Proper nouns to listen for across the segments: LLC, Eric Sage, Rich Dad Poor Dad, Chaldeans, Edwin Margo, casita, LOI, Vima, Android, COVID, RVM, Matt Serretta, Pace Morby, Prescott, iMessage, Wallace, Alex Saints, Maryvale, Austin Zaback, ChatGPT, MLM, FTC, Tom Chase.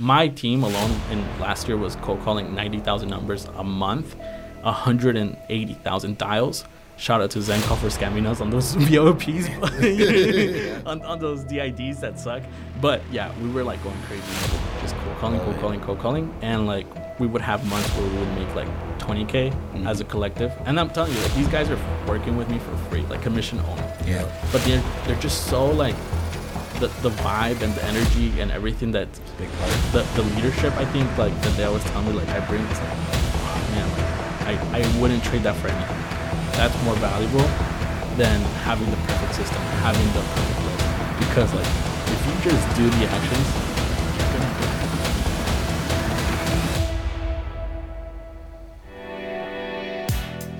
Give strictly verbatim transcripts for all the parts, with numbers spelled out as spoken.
my team alone in last year was cold calling ninety thousand numbers a month, one hundred eighty thousand dials. Shout out to ZenCall for scamming us on those V O Ps, on, on those D I Ds that suck. But yeah, we were like going crazy, just cold calling, cold calling, cold calling. And like we would have months where we would make like twenty K mm-hmm. as a collective. And I'm telling you, like, these guys are working with me for free, like commission only. Yeah. But they're, they're just so like, the, the vibe and the energy and everything that, big the, the leadership, I think like that they always tell me like I bring, it's like, oh, man, like, I, I wouldn't trade that for anything. That's more valuable than having the perfect system, having the perfect list. Because like, if you just do the actions,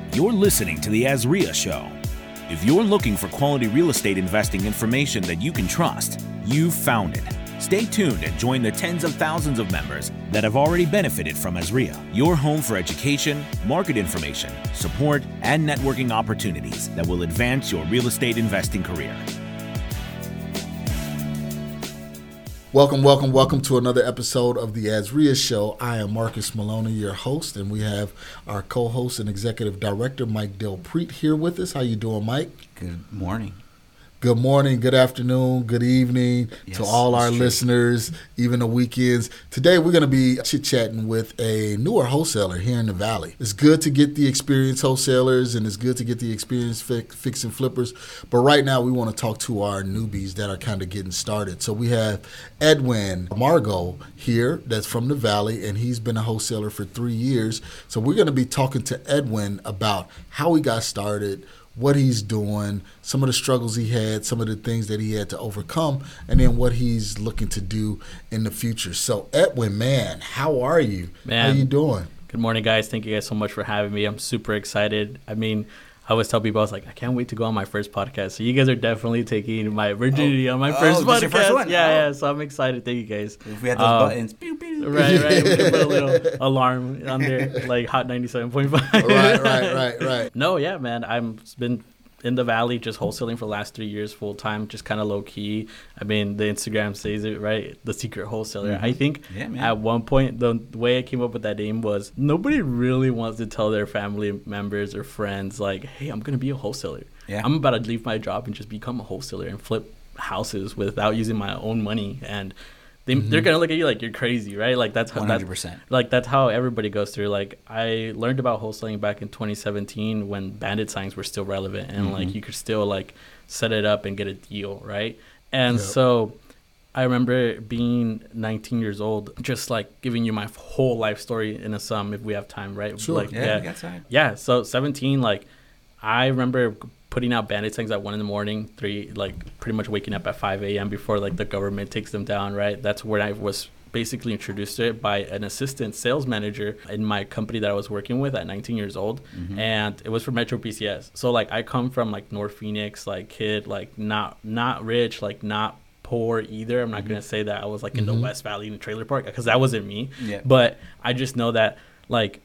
you're gonna do it. You're listening to The AZREIA Show. If you're looking for quality real estate investing information that you can trust, you've found it. Stay tuned and join the tens of thousands of members that have already benefited from AZREIA, your home for education, market information, support, and networking opportunities that will advance your real estate investing career. Welcome, welcome, welcome to another episode of The AZREIA Show. I am Marcus Maloney, your host, and we have our co-host and executive director, Mike Delprete, here with us. How you doing, Mike? Good morning. Good morning, good afternoon, good evening yes, to all our true. listeners, even the weekends. Today we're going to be chit-chatting with a newer wholesaler here in the Valley. It's good to get the experienced wholesalers and it's good to get the experienced fi- fix and flippers. But right now we want to talk to our newbies that are kind of getting started. So we have Edwin Margo here that's from the Valley, and he's been a wholesaler for three years. So we're going to be talking to Edwin about how he got started, what he's doing, some of the struggles he had, some of the things that he had to overcome, and then what he's looking to do in the future. So, Edwin, man, how are you? Man, how you doing? Good morning, guys. Thank you guys so much for having me. I'm super excited. I mean, I always tell people, I was like, I can't wait to go on my first podcast. So you guys are definitely taking my virginity oh. on my first oh, podcast. Your first one? Yeah, oh. yeah. So I'm excited. Thank you guys. If we had those um, buttons, pew, pew. Right, right. We could put a little alarm on there, like Hot ninety-seven point five. Right, right, right, right. No, yeah, man. I've been in the Valley just wholesaling for the last three years full time, just kind of low key. I mean, the Instagram says it, right? The secret wholesaler. Mm-hmm. I think yeah, man. At one point, the way I came up with that name was nobody really wants to tell their family members or friends like, hey, I'm going to be a wholesaler. Yeah. I'm about to leave my job and just become a wholesaler and flip houses without using my own money. And they, mm-hmm. they're going to look at you like you're crazy, right? Like that's how, one hundred percent. That's, like, that's how everybody goes through. Like I learned about wholesaling back in twenty seventeen when bandit signs were still relevant and mm-hmm. like you could still like set it up and get a deal, right? And yep. so I remember being nineteen years old, just like giving you my whole life story in a sum if we have time, right? Sure. Like, yeah, yeah. We got time. Yeah, so seventeen, like I remember putting out bandit signs at one in the morning, three, like pretty much waking up at five a.m. before like the government takes them down, right? That's where I was basically introduced to it by an assistant sales manager in my company that I was working with at nineteen years old. Mm-hmm. And it was for Metro P C S. So like I come from like North Phoenix, like kid, like not not rich, like not poor either. I'm not mm-hmm. going to say that I was like in mm-hmm. the West Valley in the trailer park because that wasn't me. Yeah. But I just know that like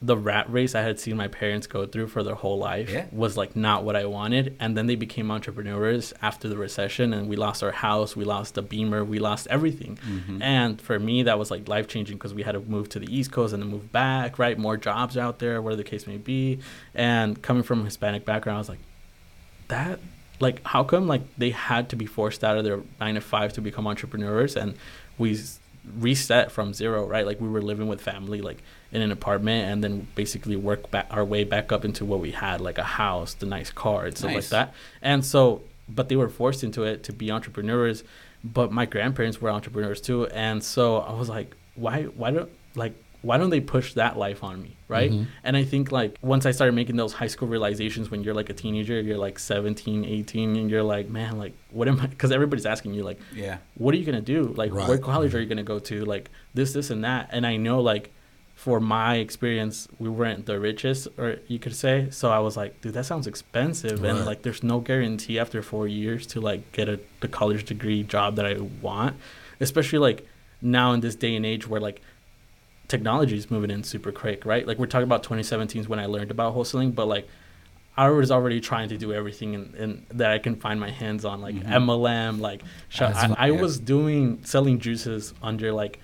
the rat race I had seen my parents go through for their whole life yeah. was like not what I wanted. And then they became entrepreneurs after the recession and we lost our house, we lost the Beamer, we lost everything. Mm-hmm. And for me, that was like life changing because we had to move to the East Coast and then move back, right? More jobs out there, whatever the case may be. And coming from a Hispanic background, I was like, that, like, how come like they had to be forced out of their nine to five to become entrepreneurs? And we reset from zero, right? Like we were living with family, like in an apartment, and then basically work back our way back up into what we had, like a house, the nice car, and stuff nice. like that. And so, but they were forced into it to be entrepreneurs. But my grandparents were entrepreneurs too, and so I was like, why, why don't like, why don't they push that life on me, right? Mm-hmm. And I think like once I started making those high school realizations when you're like a teenager, you're like seventeen, eighteen, and you're like, man, like what am I? Because everybody's asking you like, yeah, what are you gonna do? Like, right. what college are you gonna go to? Like this, this, and that. And I know like, for my experience, we weren't the richest, or you could say. So I was like, dude, that sounds expensive. Right. And like, there's no guarantee after four years to like get a the college degree job that I want, especially like now in this day and age where like technology is moving in super quick, right? Like we're talking about twenty seventeen is when I learned about wholesaling, but like I was already trying to do everything in, in, that I can find my hands on, like mm-hmm. M L M, like sh- I, I was doing, selling juices under like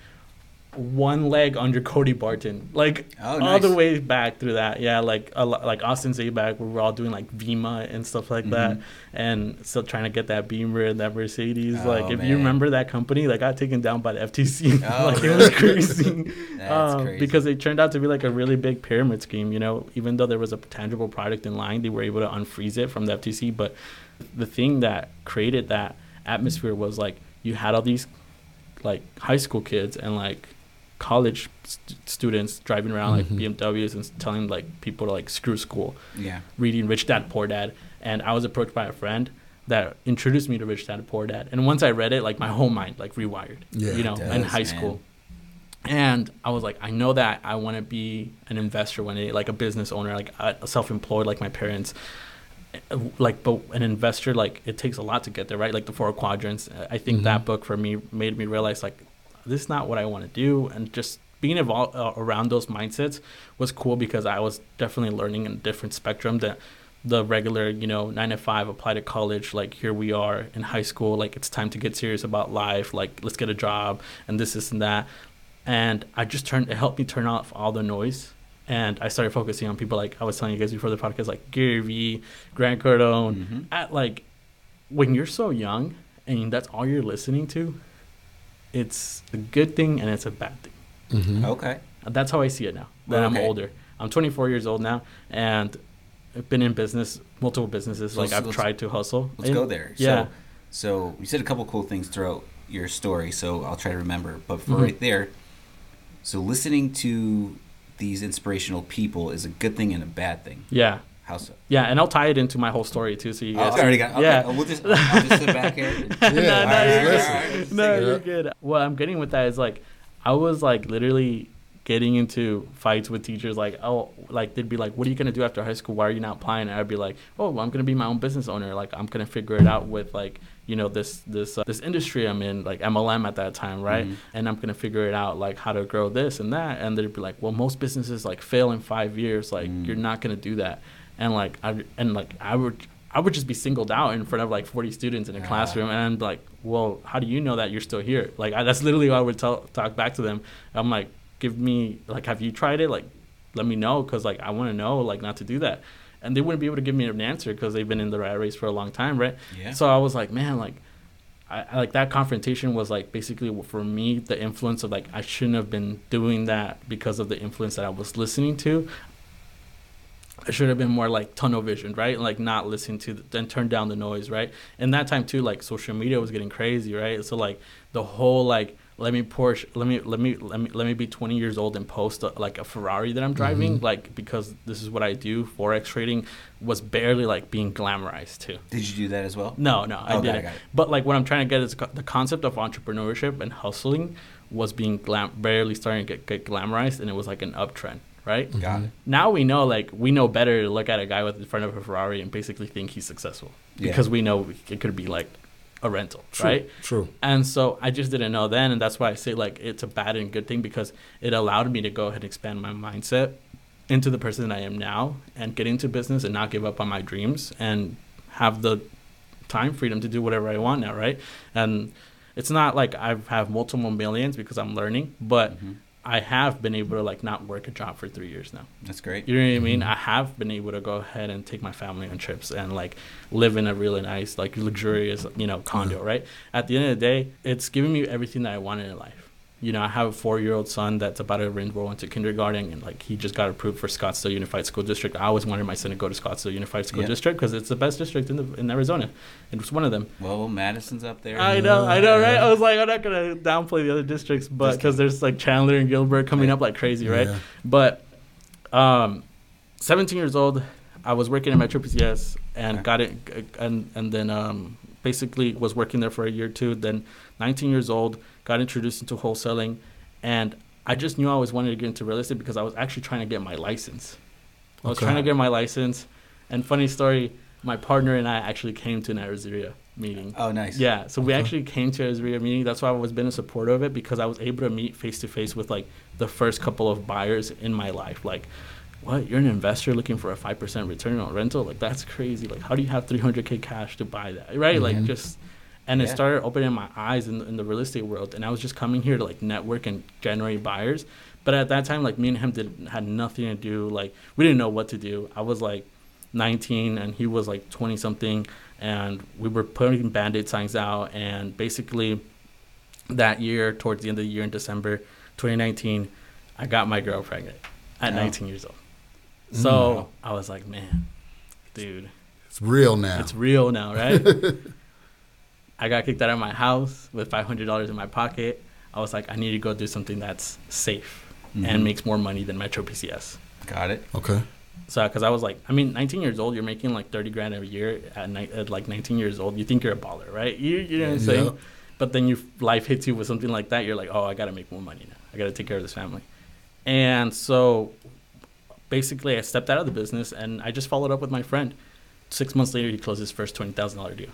one leg under Cody Barton, like oh, nice. all the way back through that. Yeah, like a, like Austin Zaback, where we're all doing like Vima and stuff like mm-hmm. that, and still trying to get that Beamer and that Mercedes. Oh, like if man. you remember that company, like got taken down by the F T C. Oh, like it was crazy. That's um, crazy. Because it turned out to be like a really big pyramid scheme. You know, even though there was a tangible product in line, they were able to unfreeze it from the F T C. But the thing that created that atmosphere was like you had all these like high school kids and like college st- students driving around mm-hmm. like B M Ws and telling like people to like screw school. Yeah. Reading Rich Dad Poor Dad, and I was approached by a friend that introduced me to Rich Dad Poor Dad, and once I read it, like my whole mind like rewired. Yeah, you know, does, in high man. school. And I was like, I know that I want to be an investor one day, like a business owner, like a self-employed like my parents. Like, but an investor, like it takes a lot to get there, right? Like the four quadrants. I think mm-hmm. that book for me made me realize like this is not what I want to do, and just being involved uh, around those mindsets was cool because I was definitely learning in a different spectrum than the regular, you know, nine to five, apply to college. Like here we are in high school, like it's time to get serious about life. Like let's get a job and this, this, and that. And I just turned. It helped me turn off all the noise. And I started focusing on people like I was telling you guys before the podcast, like Gary Vee, Grant Cardone. Mm-hmm. At like when you're so young and that's all you're listening to, it's a good thing and it's a bad thing. Mm-hmm. Okay. That's how I see it now that okay. I'm older. I'm twenty-four years old now, and I've been in business, multiple businesses. Like let's, I've tried to hustle. Let's and, go there. Yeah. So, so you said a couple of cool things throughout your story, so I'll try to remember. But for mm-hmm. right there, so listening to these inspirational people is a good thing and a bad thing. Yeah. How so? Yeah, and I'll tie it into my whole story too. So you guys. Oh, already got. Okay. Yeah. Oh, we'll just. I'll just sit back here. And, yeah. no, no, all right, you're, all right, all right. no you're good. What I'm getting with that is like, I was like literally getting into fights with teachers. Like, oh, like they'd be like, "What are you gonna do after high school? Why are you not applying?" And I'd be like, "Oh, well, I'm gonna be my own business owner. Like, I'm gonna figure it out with like, you know, this this uh, this industry I'm in, like M L M at that time, right? Mm-hmm. And I'm gonna figure it out, like how to grow this and that." And they'd be like, "Well, most businesses like fail in five years. Like, mm-hmm. you're not gonna do that." And like, I and like I would I would just be singled out in front of like forty students in a yeah. classroom, and I'm like, "Well, how do you know that you're still here?" Like, I, that's literally what I would tell, talk back to them. I'm like, "Give me like, have you tried it? Like, let me know, cause like I want to know, like not to do that." And they wouldn't be able to give me an answer because they've been in the rat race for a long time, right? Yeah. So I was like, man, like, I, I like that confrontation was like basically for me the influence of like I shouldn't have been doing that because of the influence that I was listening to. I should have been more like tunnel visioned, right? And like not listen to the, and turn down the noise, right? And that time too, like social media was getting crazy, right? So like the whole like let me Porsche, let me let me let me let me be twenty years old and post a, like a Ferrari that I'm driving, mm-hmm. like because this is what I do. Forex trading was barely like being glamorized too. Did you do that as well? No, no, I oh, didn't. But like what I'm trying to get is co- the concept of entrepreneurship and hustling was being glam, barely starting to get, get glamorized, and it was like an uptrend, right? Mm-hmm. Got it. Now we know, like we know better to look at a guy with in front of a Ferrari and basically think he's successful yeah. because we know it could be like a rental, true, right? True. And so I just didn't know then, and that's why I say like it's a bad and good thing because it allowed me to go ahead and expand my mindset into the person that I am now and get into business and not give up on my dreams and have the time freedom to do whatever I want now, right? And it's not like I have multiple millions because I'm learning, but mm-hmm. I have been able to like not work a job for three years now. That's great. You know what mm-hmm. I mean? I have been able to go ahead and take my family on trips and like live in a really nice, like luxurious, you know, condo, mm-hmm. right? At the end of the day, it's giving me everything that I wanted in life. You know, I have a four-year-old son that's about to enroll into kindergarten, and like he just got approved for Scottsdale Unified School District. I always wanted my son to go to Scottsdale Unified School yep. District because it's the best district in, the, in Arizona. It's one of them. Well, Madison's up there. I know, I know, right? I was like, I'm not gonna downplay the other districts, but because there's like Chandler and Gilbert coming yeah. up like crazy, right? Yeah. But, um, seventeen years old, I was working at Metro P C S and okay. got it, and and then um, basically was working there for a year or two. Then, nineteen years old. Got introduced into wholesaling, and I just knew I always wanted to get into real estate because I was actually trying to get my license. I was okay. trying to get my license, and funny story, my partner and I actually came to an AZREIA meeting. Oh, nice. Yeah, so we okay. actually came to an AZREIA meeting. That's why I've always been in support of it because I was able to meet face-to-face with, like, the first couple of buyers in my life. Like, what? You're an investor looking for a five percent return on rental? Like, that's crazy. Like, how do you have three hundred K cash to buy that, right? Mm-hmm. Like, just... And yeah. it started opening my eyes in, in the real estate world. And I was just coming here to, like, network and generate buyers. But at that time, like, me and him did had nothing to do. Like, we didn't know what to do. I was, like, nineteen, and he was, like, twenty-something. And we were putting Band-Aid signs out. And basically that year, towards the end of the year in December twenty nineteen, I got my girl pregnant at yeah. nineteen years old. So mm. I was like, man, dude. It's real now. It's real now, right? I got kicked out of my house with five hundred dollars in my pocket. I was like, I need to go do something that's safe mm-hmm. and makes more money than Metro P C S. Got it. Okay. So, because I was like, I mean, nineteen years old, you're making like thirty grand a year at, ni- at like nineteen years old. You think you're a baller, right? You, you know what I'm saying? Yep. But then your life hits you with something like that. You're like, oh, I got to make more money now. I got to take care of this family. And so basically I stepped out of the business and I just followed up with my friend. Six months later, he closed his first twenty thousand dollars deal.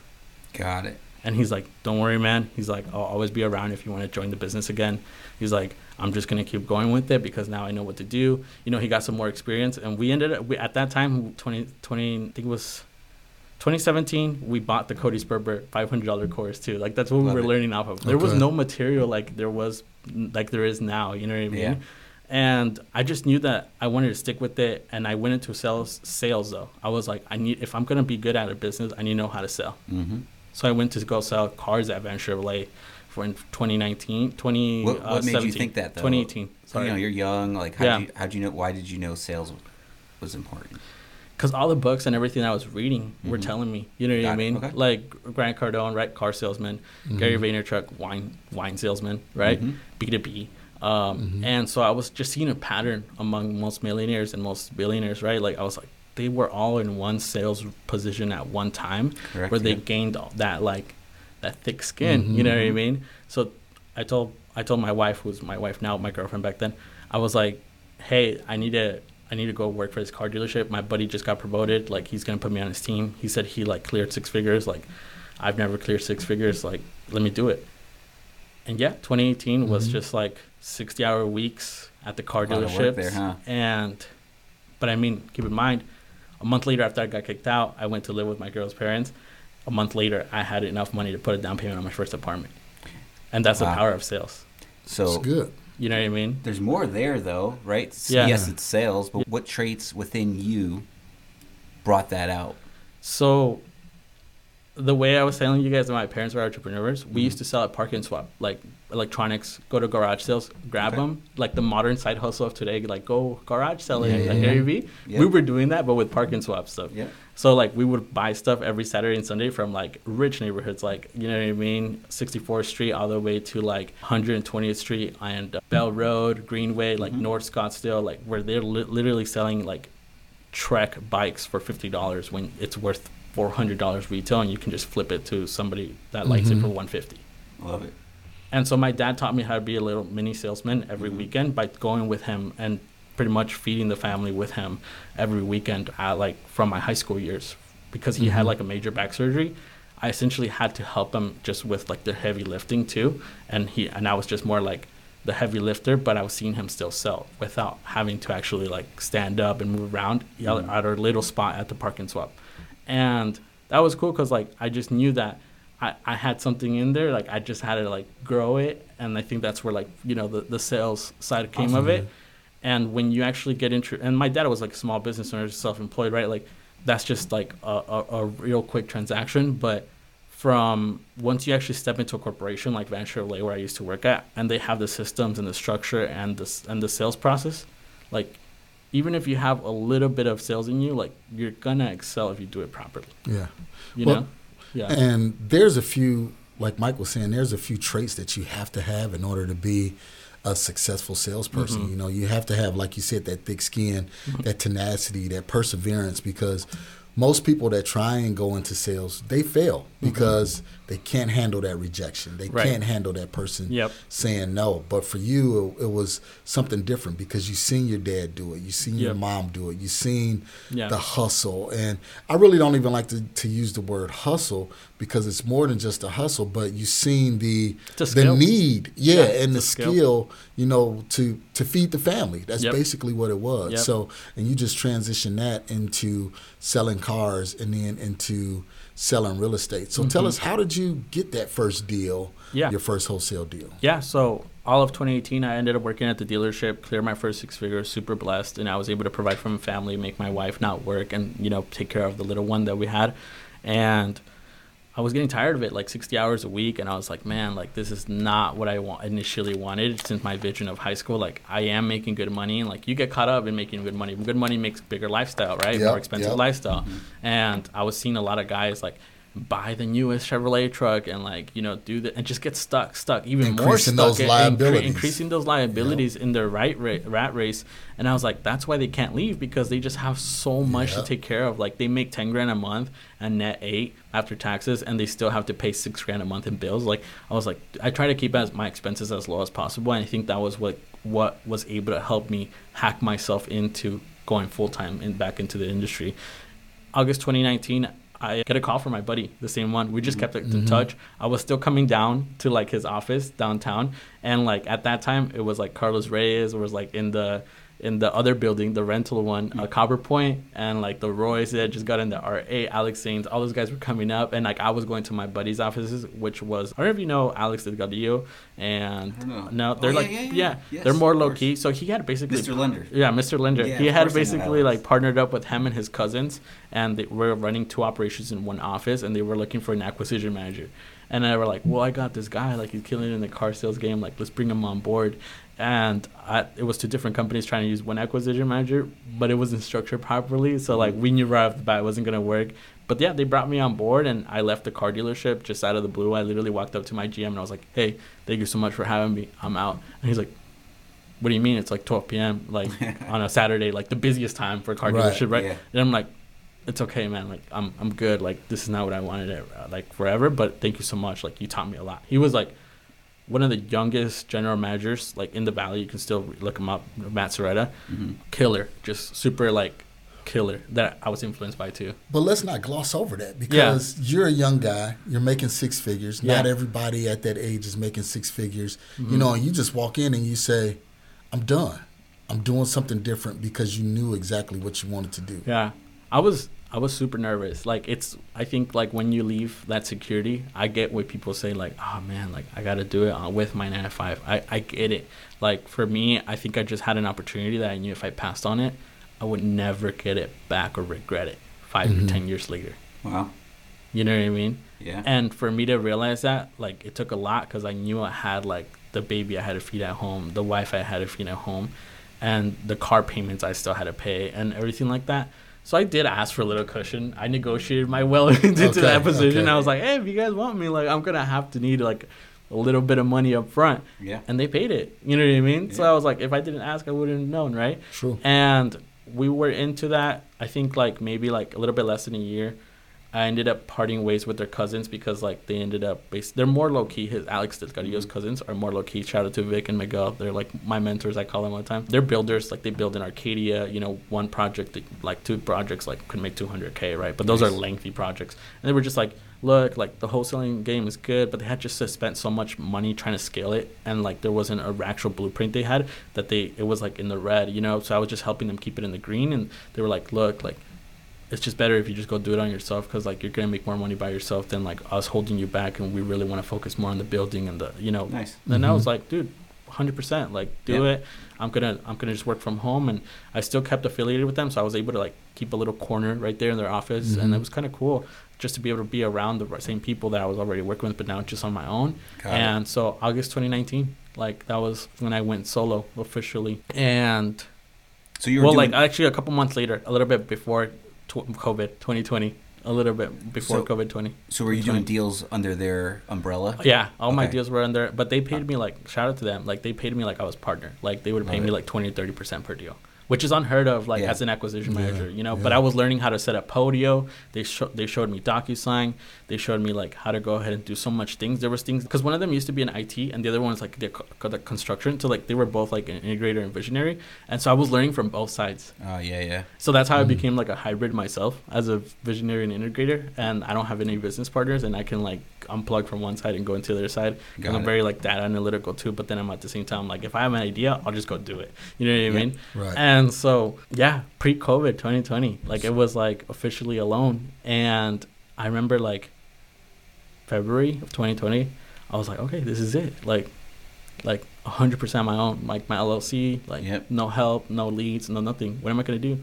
Got it. And he's like, don't worry, man. He's like, I'll always be around if you want to join the business again. He's like, I'm just going to keep going with it because now I know what to do. You know, he got some more experience. And we ended up, we, at that time, twenty, twenty, I think it was twenty seventeen, we bought the Cody Sperber five hundred dollars course too. Like, that's what Love we were it. learning off of. There okay. was no material like there was, like there is now. You know what I mean? Yeah. And I just knew that I wanted to stick with it. And I went into sales, sales though. I was like, I need, if I'm going to be good at a business, I need to know how to sell. Mm-hmm. So I went to go sell cars at Venture L A for in twenty nineteen, twenty What, what uh, made you think that, though? twenty eighteen. Sorry. You know, you're young. Like, how yeah. did you, how'd you know? Why did you know sales was important? Because all the books and everything I was reading mm-hmm. were telling me. You know what Got I mean? Okay. Like Grant Cardone, right? Car salesman. Mm-hmm. Gary Vaynerchuk, wine wine salesman, right? Mm-hmm. B two B. Um, mm-hmm. And so I was just seeing a pattern among most millionaires and most billionaires, right? Like, I was like, they were all in one sales position at one time. Correct, where they yeah. gained all that, like, that thick skin, mm-hmm. you know what I mean? So I told I told my wife, who's my wife now, my girlfriend back then, I was like, hey, I need to I need to go work for this car dealership. My buddy just got promoted. Like, he's going to put me on his team. He said he, like, cleared six figures. Like, I've never cleared six figures. Like, let me do it. And, yeah, twenty eighteen mm-hmm. was just, like, sixty-hour weeks at the car dealerships. There, huh? And, but, I mean, keep in mind, a month later after I got kicked out, I went to live with my girl's parents. A month later, I had enough money to put a down payment on my first apartment. And that's wow. the power of sales. So that's good. You know what I mean? There's more there, though, right? Yeah. Yes, it's sales, but what traits within you brought that out? So the way I was telling you guys that my parents were entrepreneurs, we mm-hmm. used to sell at Park and Swap, like electronics, go to garage sales, grab okay. them, like the modern side hustle of today, like go garage selling, yeah, yeah, like Gary yeah. Vee. Yeah. We were doing that, but with Park and Swap stuff. Yeah. So like we would buy stuff every Saturday and Sunday from like rich neighborhoods, like, you know what I mean, sixty-fourth Street all the way to like one hundred twentieth Street and Bell Road, Greenway, like mm-hmm. North Scottsdale, like where they're li- literally selling like Trek bikes for fifty dollars when it's worth four hundred dollars retail, and you can just flip it to somebody that likes mm-hmm. it for one hundred fifty dollars. Love it. And so my dad taught me how to be a little mini salesman every mm-hmm. weekend by going with him and pretty much feeding the family with him every weekend at, like, from my high school years. Because he mm-hmm. had like a major back surgery, I essentially had to help him just with like the heavy lifting too. And he and I was just more like the heavy lifter, but I was seeing him still sell without having to actually like stand up and move around mm-hmm. at our little spot at the Park and Swap. And that was cool because like I just knew that I, I had something in there, like I just had to like grow it. And I think that's where like, you know, the, the sales side came awesome, of it. Man. And when you actually get into, and my dad was like a small business owner, self-employed, right? Like that's just like a, a, a real quick transaction. But from once you actually step into a corporation like Venture L A, where I used to work at, and they have the systems and the structure and the, and the sales process, like even if you have a little bit of sales in you, like you're gonna excel if you do it properly. Yeah. You well, know? Yeah. And there's a few, like Mike was saying, there's a few traits that you have to have in order to be a successful salesperson. Mm-hmm. You know, you have to have, like you said, that thick skin, mm-hmm. that tenacity, that perseverance, because most people that try and go into sales, they fail because mm-hmm. they can't handle that rejection. They right. can't handle that person yep. saying no. But for you, it, it was something different because you seen your dad do it. You seen yep. your mom do it. You seen yeah. the hustle. And I really don't even like to, to use the word hustle because it's more than just a hustle, but you seen the the need yeah, yeah and the, the skill. skill, you know, to, to feed the family. That's yep. basically what it was. Yep. So, and you just transition that into selling cars and then into selling real estate. So mm-hmm. tell us, how did you get that first deal, yeah. your first wholesale deal? Yeah, so all of twenty eighteen, I ended up working at the dealership, cleared my first six figures, super blessed, and I was able to provide for my family, make my wife not work, and, you know, take care of the little one that we had. And I was getting tired of it, like sixty hours a week, and I was like, man, like, this is not what I want, initially wanted since my vision of high school. Like, I am making good money, and, like, you get caught up in making good money. Good money makes bigger lifestyle, right? Yep, more expensive yep. lifestyle. Mm-hmm. And I was seeing a lot of guys, like, buy the newest Chevrolet truck and, like, you know, do that and just get stuck, stuck, even increasing more stuck. Those liabilities. Incre- increasing those liabilities yep. in their right ra- rat race. And I was like, that's why they can't leave, because they just have so much yep. to take care of. Like, they make ten grand a month and net eight after taxes, and they still have to pay six grand a month in bills. Like, I was like, I try to keep as my expenses as low as possible. And I think that was what, what was able to help me hack myself into going full time and back into the industry. August twenty nineteen, I get a call from my buddy, the same one. We just kept in mm-hmm. touch. I was still coming down to, like, his office downtown. And, like, at that time, it was, like, Carlos Reyes was, like, in the in the other building, the rental one, mm-hmm. uh, Copper Point, and, like, the Royce that just got in the R A, Alex Saints. All those guys were coming up. And, like, I was going to my buddy's offices, which was, I don't know if you know Alex Delgadillo. And, no, they're, oh, like, yeah, yeah, yeah. yeah yes, they're more low-key. So he had basically... Mister Lender. Yeah, Mister Lender. Yeah, he had basically, like, partnered up with him and his cousins. And they were running two operations in one office, and they were looking for an acquisition manager. And they were like, well, I got this guy. Like, he's killing it in the car sales game. Like, let's bring him on board. And I, it was two different companies trying to use one acquisition manager, but it wasn't structured properly. So, like, we knew right off the bat it wasn't going to work. But, yeah, they brought me on board, and I left the car dealership just out of the blue. I literally walked up to my G M, and I was like, hey, thank you so much for having me. I'm out. And he's like, what do you mean? It's like twelve p.m., like, on a Saturday, like, the busiest time for a car right, dealership, right? Yeah. And I'm like, it's okay, man. Like, I'm I'm good. Like, this is not what I wanted it, like, forever, but thank you so much. Like, you taught me a lot. He was, like, one of the youngest general managers, like, in the valley. You can still look him up, Matt Serretta. Mm-hmm. Killer. Just super, like, killer that I was influenced by, too. But let's not gloss over that, because yeah. you're a young guy. You're making six figures. Yeah. Not everybody at that age is making six figures. Mm-hmm. You know, and you just walk in and you say, I'm done. I'm doing something different, because you knew exactly what you wanted to do. Yeah. I was I was super nervous. Like, it's, I think, like, when you leave that security, I get what people say, like, oh, man, like, I got to do it with my nine to five. I, I get it. Like, for me, I think I just had an opportunity that I knew if I passed on it, I would never get it back or regret it five mm-hmm. or ten years later. Wow. You know what I mean? Yeah. And for me to realize that, like, it took a lot, because I knew I had, like, the baby I had to feed at home, the wife I had to feed at home, and the car payments I still had to pay, and everything like that. So I did ask for a little cushion. I negotiated my well into okay, that position. Okay. I was like, hey, if you guys want me, like, I'm going to have to need, like, a little bit of money up front. Yeah. And they paid it. You know what I mean? Yeah. So I was like, if I didn't ask, I wouldn't have known, right? True. And we were into that, I think, like, maybe, like, a little bit less than a year. I ended up parting ways with their cousins, because, like, they ended up based, they're more low-key. His Alex Delgadillo's cousins are more low-key. Shout out to Vic and Miguel. They're, like, my mentors, I call them all the time. They're builders. Like, they build in Arcadia. You know, one project, like, two projects, like, could make two hundred K, right? But those nice. Are lengthy projects. And they were just like, look, like, the wholesaling game is good, but they had just spent so much money trying to scale it, and, like, there wasn't an actual blueprint they had, that they, it was, like, in the red, you know? So I was just helping them keep it in the green, and they were like, look, like, it's just better if you just go do it on yourself, because, like, you're going to make more money by yourself than, like, us holding you back, and we really want to focus more on the building and the, you know. Nice. And mm-hmm. I was like, dude, one hundred percent, like, do yep. it. I'm going to I'm gonna just work from home. And I still kept affiliated with them, so I was able to, like, keep a little corner right there in their office. Mm-hmm. And it was kind of cool just to be able to be around the same people that I was already working with, but now just on my own. Got and it. So August twenty nineteen, like, that was when I went solo officially. And, so you were well, doing- like, actually a couple months later, a little bit before COVID twenty twenty, a little bit before so, COVID twenty. So were you doing deals under their umbrella? Yeah, all okay. my deals were under, but they paid me, like, shout out to them, like, they paid me like I was partner. Like, they would pay right. me like twenty to thirty percent per deal, which is unheard of, like, yeah. as an acquisition manager, yeah. you know, yeah. but I was learning how to set up Podio. They sh- they showed me DocuSign. They showed me, like, how to go ahead and do so much things. There was things, because one of them used to be an I T, and the other one was, like, the, co- the construction. So, like, they were both, like, an integrator and visionary. And so I was learning from both sides. Oh, yeah, yeah. So that's how mm. I became, like, a hybrid myself as a visionary and integrator. And I don't have any business partners, and I can, like, unplug from one side and go into the other side. Got and I'm it. Very, like, data analytical, too. But then I'm at the same time, like, if I have an idea, I'll just go do it. You know what yeah. I mean? Right. And And so, yeah, pre-COVID twenty twenty, like, it was, like, officially alone. And I remember like February of twenty twenty, I was like, okay, this is it. Like, like one hundred percent my own, like my L L C, like yep. no help, no leads, no nothing. What am I going to do?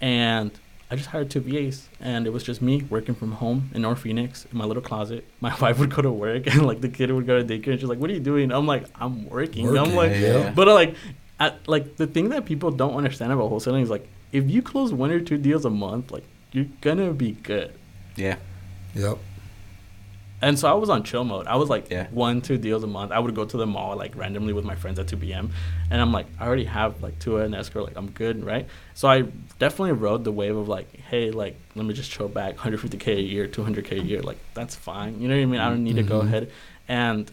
And I just hired two V As, and it was just me working from home in North Phoenix in my little closet. My wife would go to work, and like the kid would go to daycare, and she's like, "What are you doing?" I'm like, "I'm working." working I'm like, yeah. But like, at, like the thing that people don't understand about wholesaling is like, if you close one or two deals a month, like you're gonna be good. Yeah. Yep. And so I was on chill mode. I was like yeah. one, two deals a month. I would go to the mall like randomly with my friends at two p.m. And I'm like, I already have like Tua and Escrow. Like I'm good, right? So I definitely rode the wave of like, hey, like let me just chill back, one hundred fifty K a year, two hundred K a year. Like that's fine. You know what I mean? I don't need mm-hmm. to go ahead. And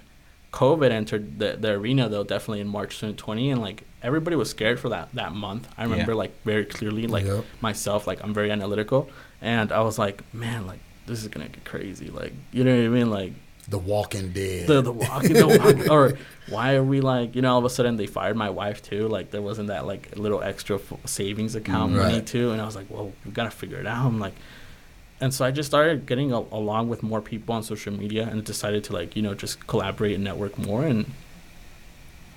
COVID entered the, the arena though, definitely in March twenty twenty. And like everybody was scared for that, that month. I remember yeah. like very clearly, like yep. myself, like I'm very analytical. And I was like, man, like, this is gonna get crazy, like you know what I mean, like The Walking Dead, the the Walking, the walking or why are we like you know all of a sudden they fired my wife too, like there wasn't that like little extra f- savings account right. money too, and I was like, well, we gotta figure it out. I'm like, and so I just started getting a- along with more people on social media and decided to like you know just collaborate and network more, and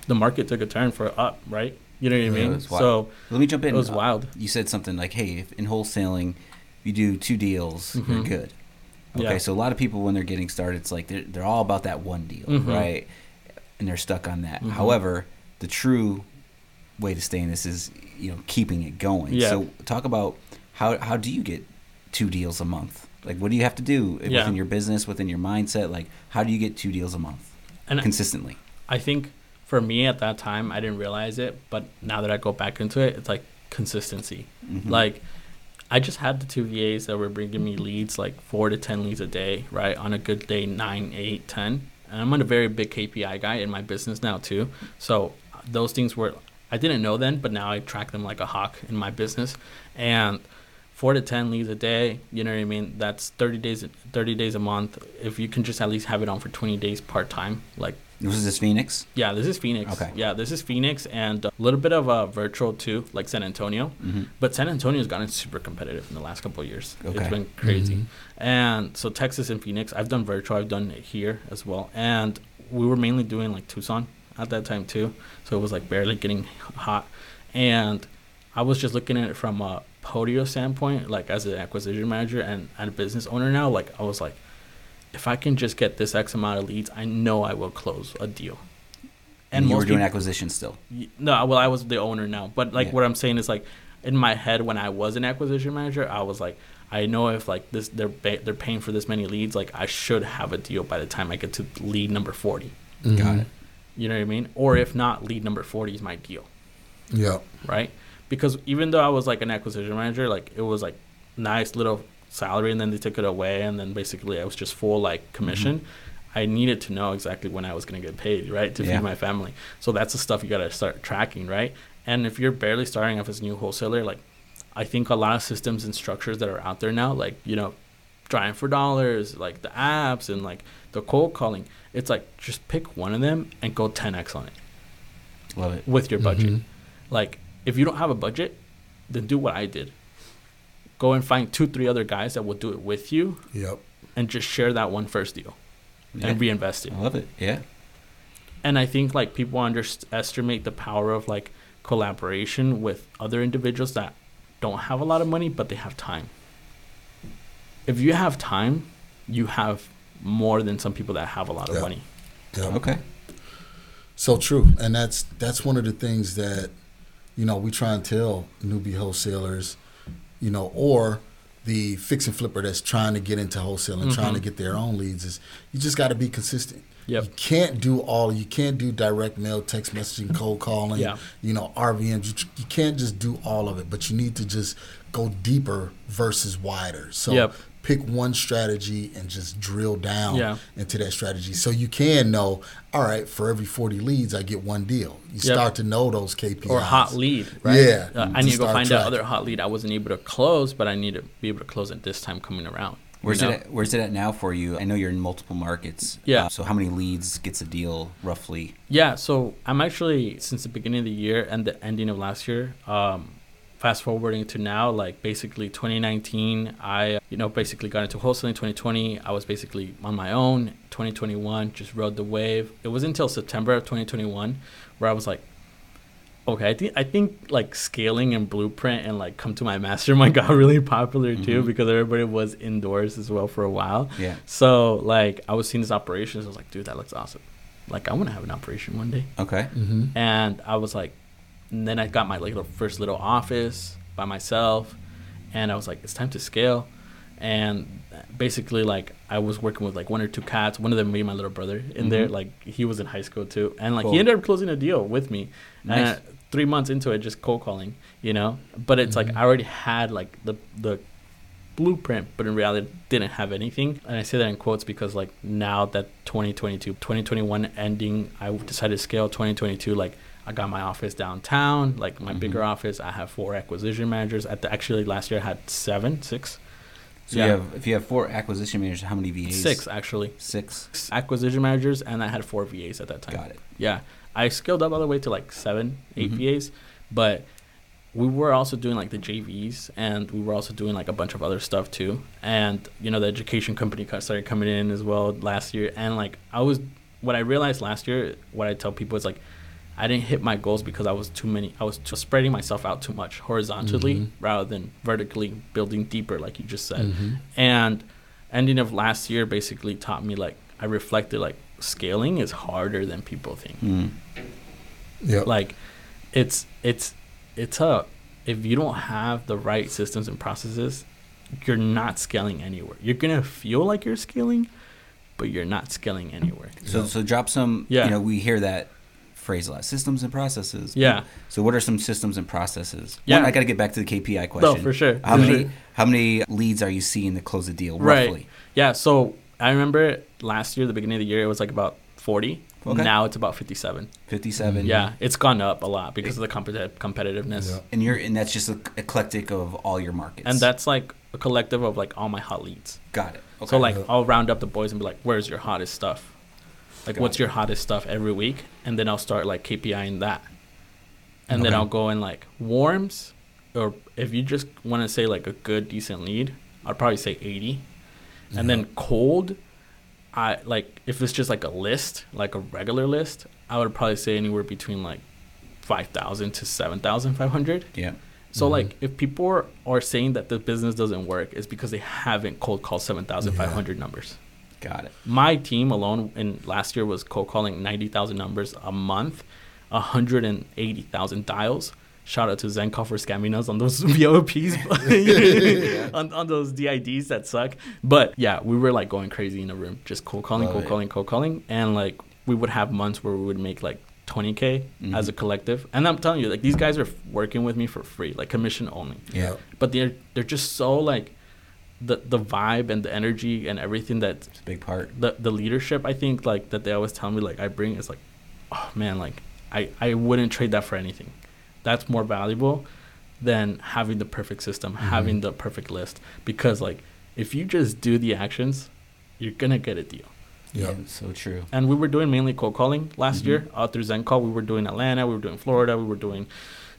the market took a turn for up, right? You know what I mean? Yeah, so let me jump in. It was wild. You said something like, hey, if in wholesaling you do two deals, mm-hmm. you're good. Okay, yeah. So a lot of people when they're getting started, it's like they're, they're all about that one deal, mm-hmm. right? And they're stuck on that. Mm-hmm. However, the true way to stay in this is, you know, keeping it going. Yeah. So talk about how how do you get two deals a month? Like, what do you have to do yeah. within your business, within your mindset? Like, how do you get two deals a month and consistently? I think for me at that time, I didn't realize it, but now that I go back into it, it's like consistency. Mm-hmm. Like, I just had the two V As that were bringing me leads, like four to ten leads a day, right? On a good day, nine, eight, ten. And I'm a very big K P I guy in my business now too. So those things were, I didn't know then, but now I track them like a hawk in my business. And four to ten leads a day, you know what I mean? That's thirty days, thirty days a month. If you can just at least have it on for twenty days part-time, like. Was this Phoenix? Yeah, this is Phoenix. Okay. Yeah, this is Phoenix and a little bit of a virtual too, like San Antonio. Mm-hmm. But San Antonio's gotten super competitive in the last couple of years. Okay. It's been crazy. Mm-hmm. And so Texas and Phoenix, I've done virtual, I've done it here as well. And we were mainly doing like Tucson at that time too. So it was like barely getting hot. And I was just looking at it from a Podio standpoint, like as an acquisition manager and, and a business owner now, like I was like, if I can just get this X amount of leads, I know I will close a deal. And, and you most were doing people, acquisitions still? No, well, I was the owner now. But, like, yeah. what I'm saying is, like, in my head when I was an acquisition manager, I was like, I know if, like, this they're they're paying for this many leads, like, I should have a deal by the time I get to lead number forty. Mm-hmm. Got it. You know what I mean? Or if not, lead number forty is my deal. Yeah. Right? Because even though I was, like, an acquisition manager, like, it was, like, nice little – salary, and then they took it away, and then basically I was just full like commission. Mm-hmm. I needed to know exactly when I was going to get paid, right, to yeah. feed my family. So that's the stuff you got to start tracking, right? And if you're barely starting off as a new wholesaler, like I think a lot of systems and structures that are out there now, like, you know, Drying for Dollars, like the apps and like the cold calling, it's like just pick one of them and go ten x on it. Love it. With your budget. Mm-hmm. Like if you don't have a budget, then do what I did. Go and find two, three other guys that will do it with you. Yep. And just share that one first deal yeah. and reinvest it. I love it. Yeah. And I think like people underestimate the power of like collaboration with other individuals that don't have a lot of money, but they have time. If you have time, you have more than some people that have a lot of yep. money. Yep. Okay. So true. And that's, that's one of the things that, you know, we try and tell newbie wholesalers, you know, or the fix and flipper that's trying to get into wholesaling, mm-hmm. trying to get their own leads, is you just got to be consistent. Yep. You can't do all, you can't do direct mail, text messaging, cold calling, yeah. you know, R V Ms. You, you can't just do all of it, but you need to just go deeper versus wider. So yep. pick one strategy and just drill down yeah. into that strategy. So you can know, all right, for every forty leads, I get one deal. You yep. start to know those K P Is. Or hot lead, right? Yeah. Uh, I need to go find tracking. Out other hot lead I wasn't able to close, but I need to be able to close at this time coming around. Where's it at, where's it at now for you? I know you're in multiple markets. Yeah. Uh, so how many leads gets a deal roughly? Yeah. So I'm actually, since the beginning of the year and the ending of last year, um, fast forwarding to now, like basically twenty nineteen, I, you know, basically got into wholesaling. twenty twenty, I was basically on my own. twenty twenty-one, just rode the wave. It was until September of twenty twenty-one where I was like, okay, I think I think like scaling and Blueprint and like Come to My Mastermind got really popular too, mm-hmm. because everybody was indoors as well for a while. Yeah. So like I was seeing these operations, I was like, dude, that looks awesome. Like I want to have an operation one day. Okay. Mm-hmm. And I was like, and then I got my like little, first little office by myself, and I was like, it's time to scale. And basically like I was working with like one or two cats. One of them being my little brother in mm-hmm. there. Like he was in high school too, and like cool. he ended up closing a deal with me. Nice. Uh, three months into it, just cold calling, you know. But it's mm-hmm. like I already had like the the blueprint, but in reality didn't have anything. And I say that in quotes because like now that twenty twenty-two, twenty twenty-one ending, I decided to scale. twenty twenty-two, like I got my office downtown, like my mm-hmm. bigger office. I have four acquisition managers. At the, actually last year I had seven, six. So yeah. you have, if you have four acquisition managers, how many V As? Six, actually. Six. Six acquisition managers, and I had four V As at that time. Got it. Yeah. I scaled up all the way to like seven, eight mm-hmm. V As, but we were also doing like the J Vs, and we were also doing like a bunch of other stuff too. And, you know, the education company started coming in as well last year. And like I was, what I realized last year, what I tell people is like, I didn't hit my goals because I was too many. I was too spreading myself out too much horizontally mm-hmm. rather than vertically building deeper, like you just said. Mm-hmm. And ending of last year basically taught me, like, I reflected, like, scaling is harder than people think. Mm. Yeah. Like, it's it's it's a if you don't have the right systems and processes, you're not scaling anywhere. You're gonna feel like you're scaling, but you're not scaling anywhere. So so, so drop some. Yeah. You know, we hear that phrase a lot, systems and processes. Yeah. So what are some systems and processes? Yeah. One, I got to get back to the K P I question. No, for sure. How for many sure. how many leads are you seeing to close a deal roughly? Right. Yeah. So I remember last year, the beginning of the year, it was like about forty. Okay. Now it's about fifty-seven. fifty-seven. Yeah. It's gone up a lot because of the compet- competitiveness. Yeah. And you're and that's just an eclectic of all your markets. And that's like a collective of like all my hot leads. Got it. Okay. So like yeah. I'll round up the boys and be like, where's your hottest stuff? Like, Got what's it. your hottest stuff every week? And then I'll start, like, KPIing that. And okay. then I'll go in, like, warms. Or if you just want to say, like, a good, decent lead, I'd probably say eighty. Mm-hmm. And then cold, I like, if it's just, like, a list, like a regular list, I would probably say anywhere between, like, five thousand to seven thousand five hundred. Yeah. So, mm-hmm. like, if people are, are saying that the business doesn't work, it's because they haven't cold called seven thousand five hundred yeah. numbers. Got it. My team alone in last year was cold calling ninety thousand numbers a month, one hundred eighty thousand dials. Shout out to ZenCall for scamming us on those V O Ps, yeah. on, on those D I Ds that suck. But yeah, we were like going crazy in the room, just cold calling, Love cold it. calling, cold calling. And like we would have months where we would make like twenty K mm-hmm. as a collective. And I'm telling you, like these guys are working with me for free, like commission only. Yeah. But they're, they're just so like, the the vibe and the energy and everything, that's a big part. The the leadership, I think, like that they always tell me like I bring is like, oh man, like I, I wouldn't trade that for anything. That's more valuable than having the perfect system, mm-hmm. having the perfect list. Because like if you just do the actions, you're gonna get a deal. Yeah, yeah, so true. And we were doing mainly cold calling last mm-hmm. year, uh, through ZenCall. We were doing Atlanta, we were doing Florida, we were doing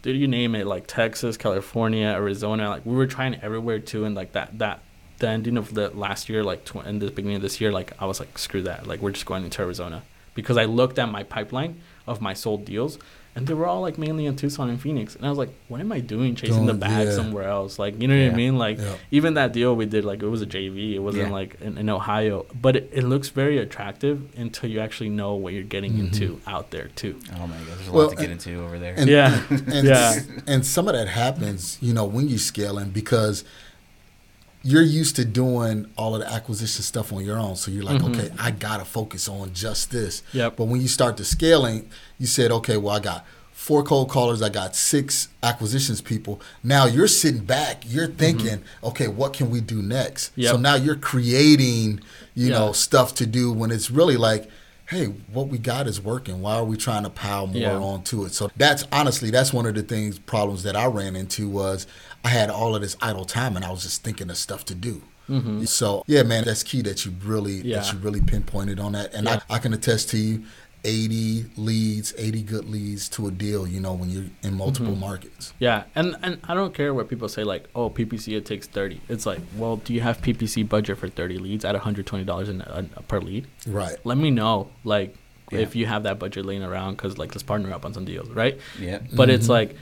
dude, you name it, like Texas, California, Arizona, like we were trying everywhere too, and like that that the ending of the last year, like tw- in the beginning of this year, like I was like, screw that. Like we're just going into Arizona, because I looked at my pipeline of my sold deals, and they were all like mainly in Tucson and Phoenix. And I was like, what am I doing chasing Don't, the bag yeah. somewhere else? Like, you know yeah. what I mean? Like yeah. even that deal we did, like it was a J V. It wasn't yeah. like in, in Ohio, but it, it looks very attractive until you actually know what you're getting mm-hmm. into out there too. Oh my God, there's a well, lot to and, get into over there. And, yeah. And, and, yeah. and some of that happens, you know, when you're scaling, because you're used to doing all of the acquisition stuff on your own. So you're like, mm-hmm. okay, I got to focus on just this. Yep. But when you start the scaling, you said, okay, well, I got four cold callers. I got six acquisitions people. Now you're sitting back. You're thinking, mm-hmm. okay, what can we do next? Yep. So now you're creating, you yeah. know, stuff to do when it's really like, hey, what we got is working. Why are we trying to pile more yeah. onto it? So that's honestly, that's one of the things, problems that I ran into was I had all of this idle time and I was just thinking of stuff to do. Mm-hmm. So yeah, man, that's key that you really, yeah. that you really pinpointed on that. And yeah. I, I can attest to you eighty leads, eighty good leads to a deal, you know, when you're in multiple mm-hmm. markets. Yeah. And, and I don't care what people say, like, oh, P P C, it takes thirty. It's like, well, do you have P P C budget for thirty leads at one hundred twenty dollars in, uh, per lead? Right. Let me know, like, yeah. if you have that budget laying around, because, like, let's partner up on some deals, right? Yeah. But mm-hmm. it's like,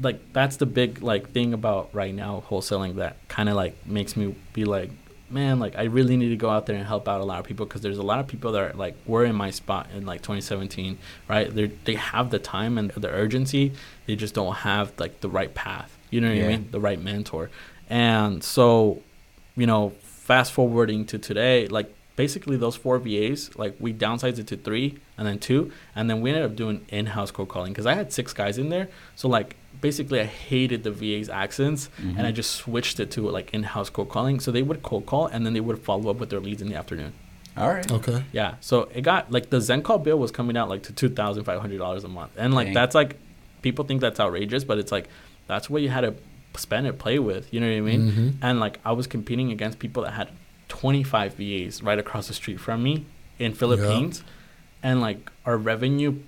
like, that's the big, like, thing about right now wholesaling that kind of, like, makes me be like, man, like, I really need to go out there and help out a lot of people, because there's a lot of people that are, like, were in my spot in, like, twenty seventeen, right? They they have the time and the urgency. They just don't have, like, the right path. You know what yeah. I mean? The right mentor. And so, you know, fast forwarding to today, like, basically those four V As, like, we downsized it to three and then two. And then we ended up doing in-house cold calling, because I had six guys in there. So, like, basically I hated the V A's accents mm-hmm. and I just switched it to, like, in-house cold calling. So they would cold call and then they would follow up with their leads in the afternoon. All right. Okay. Yeah. So it got, like, the ZenCall bill was coming out, like, to two thousand five hundred dollars a month. And, like, Dang. that's, like, people think that's outrageous, but it's, like, that's what you had to spend and play with. You know what I mean? Mm-hmm. And, like, I was competing against people that had twenty-five V As right across the street from me in Philippines. Yep. And, like, our revenue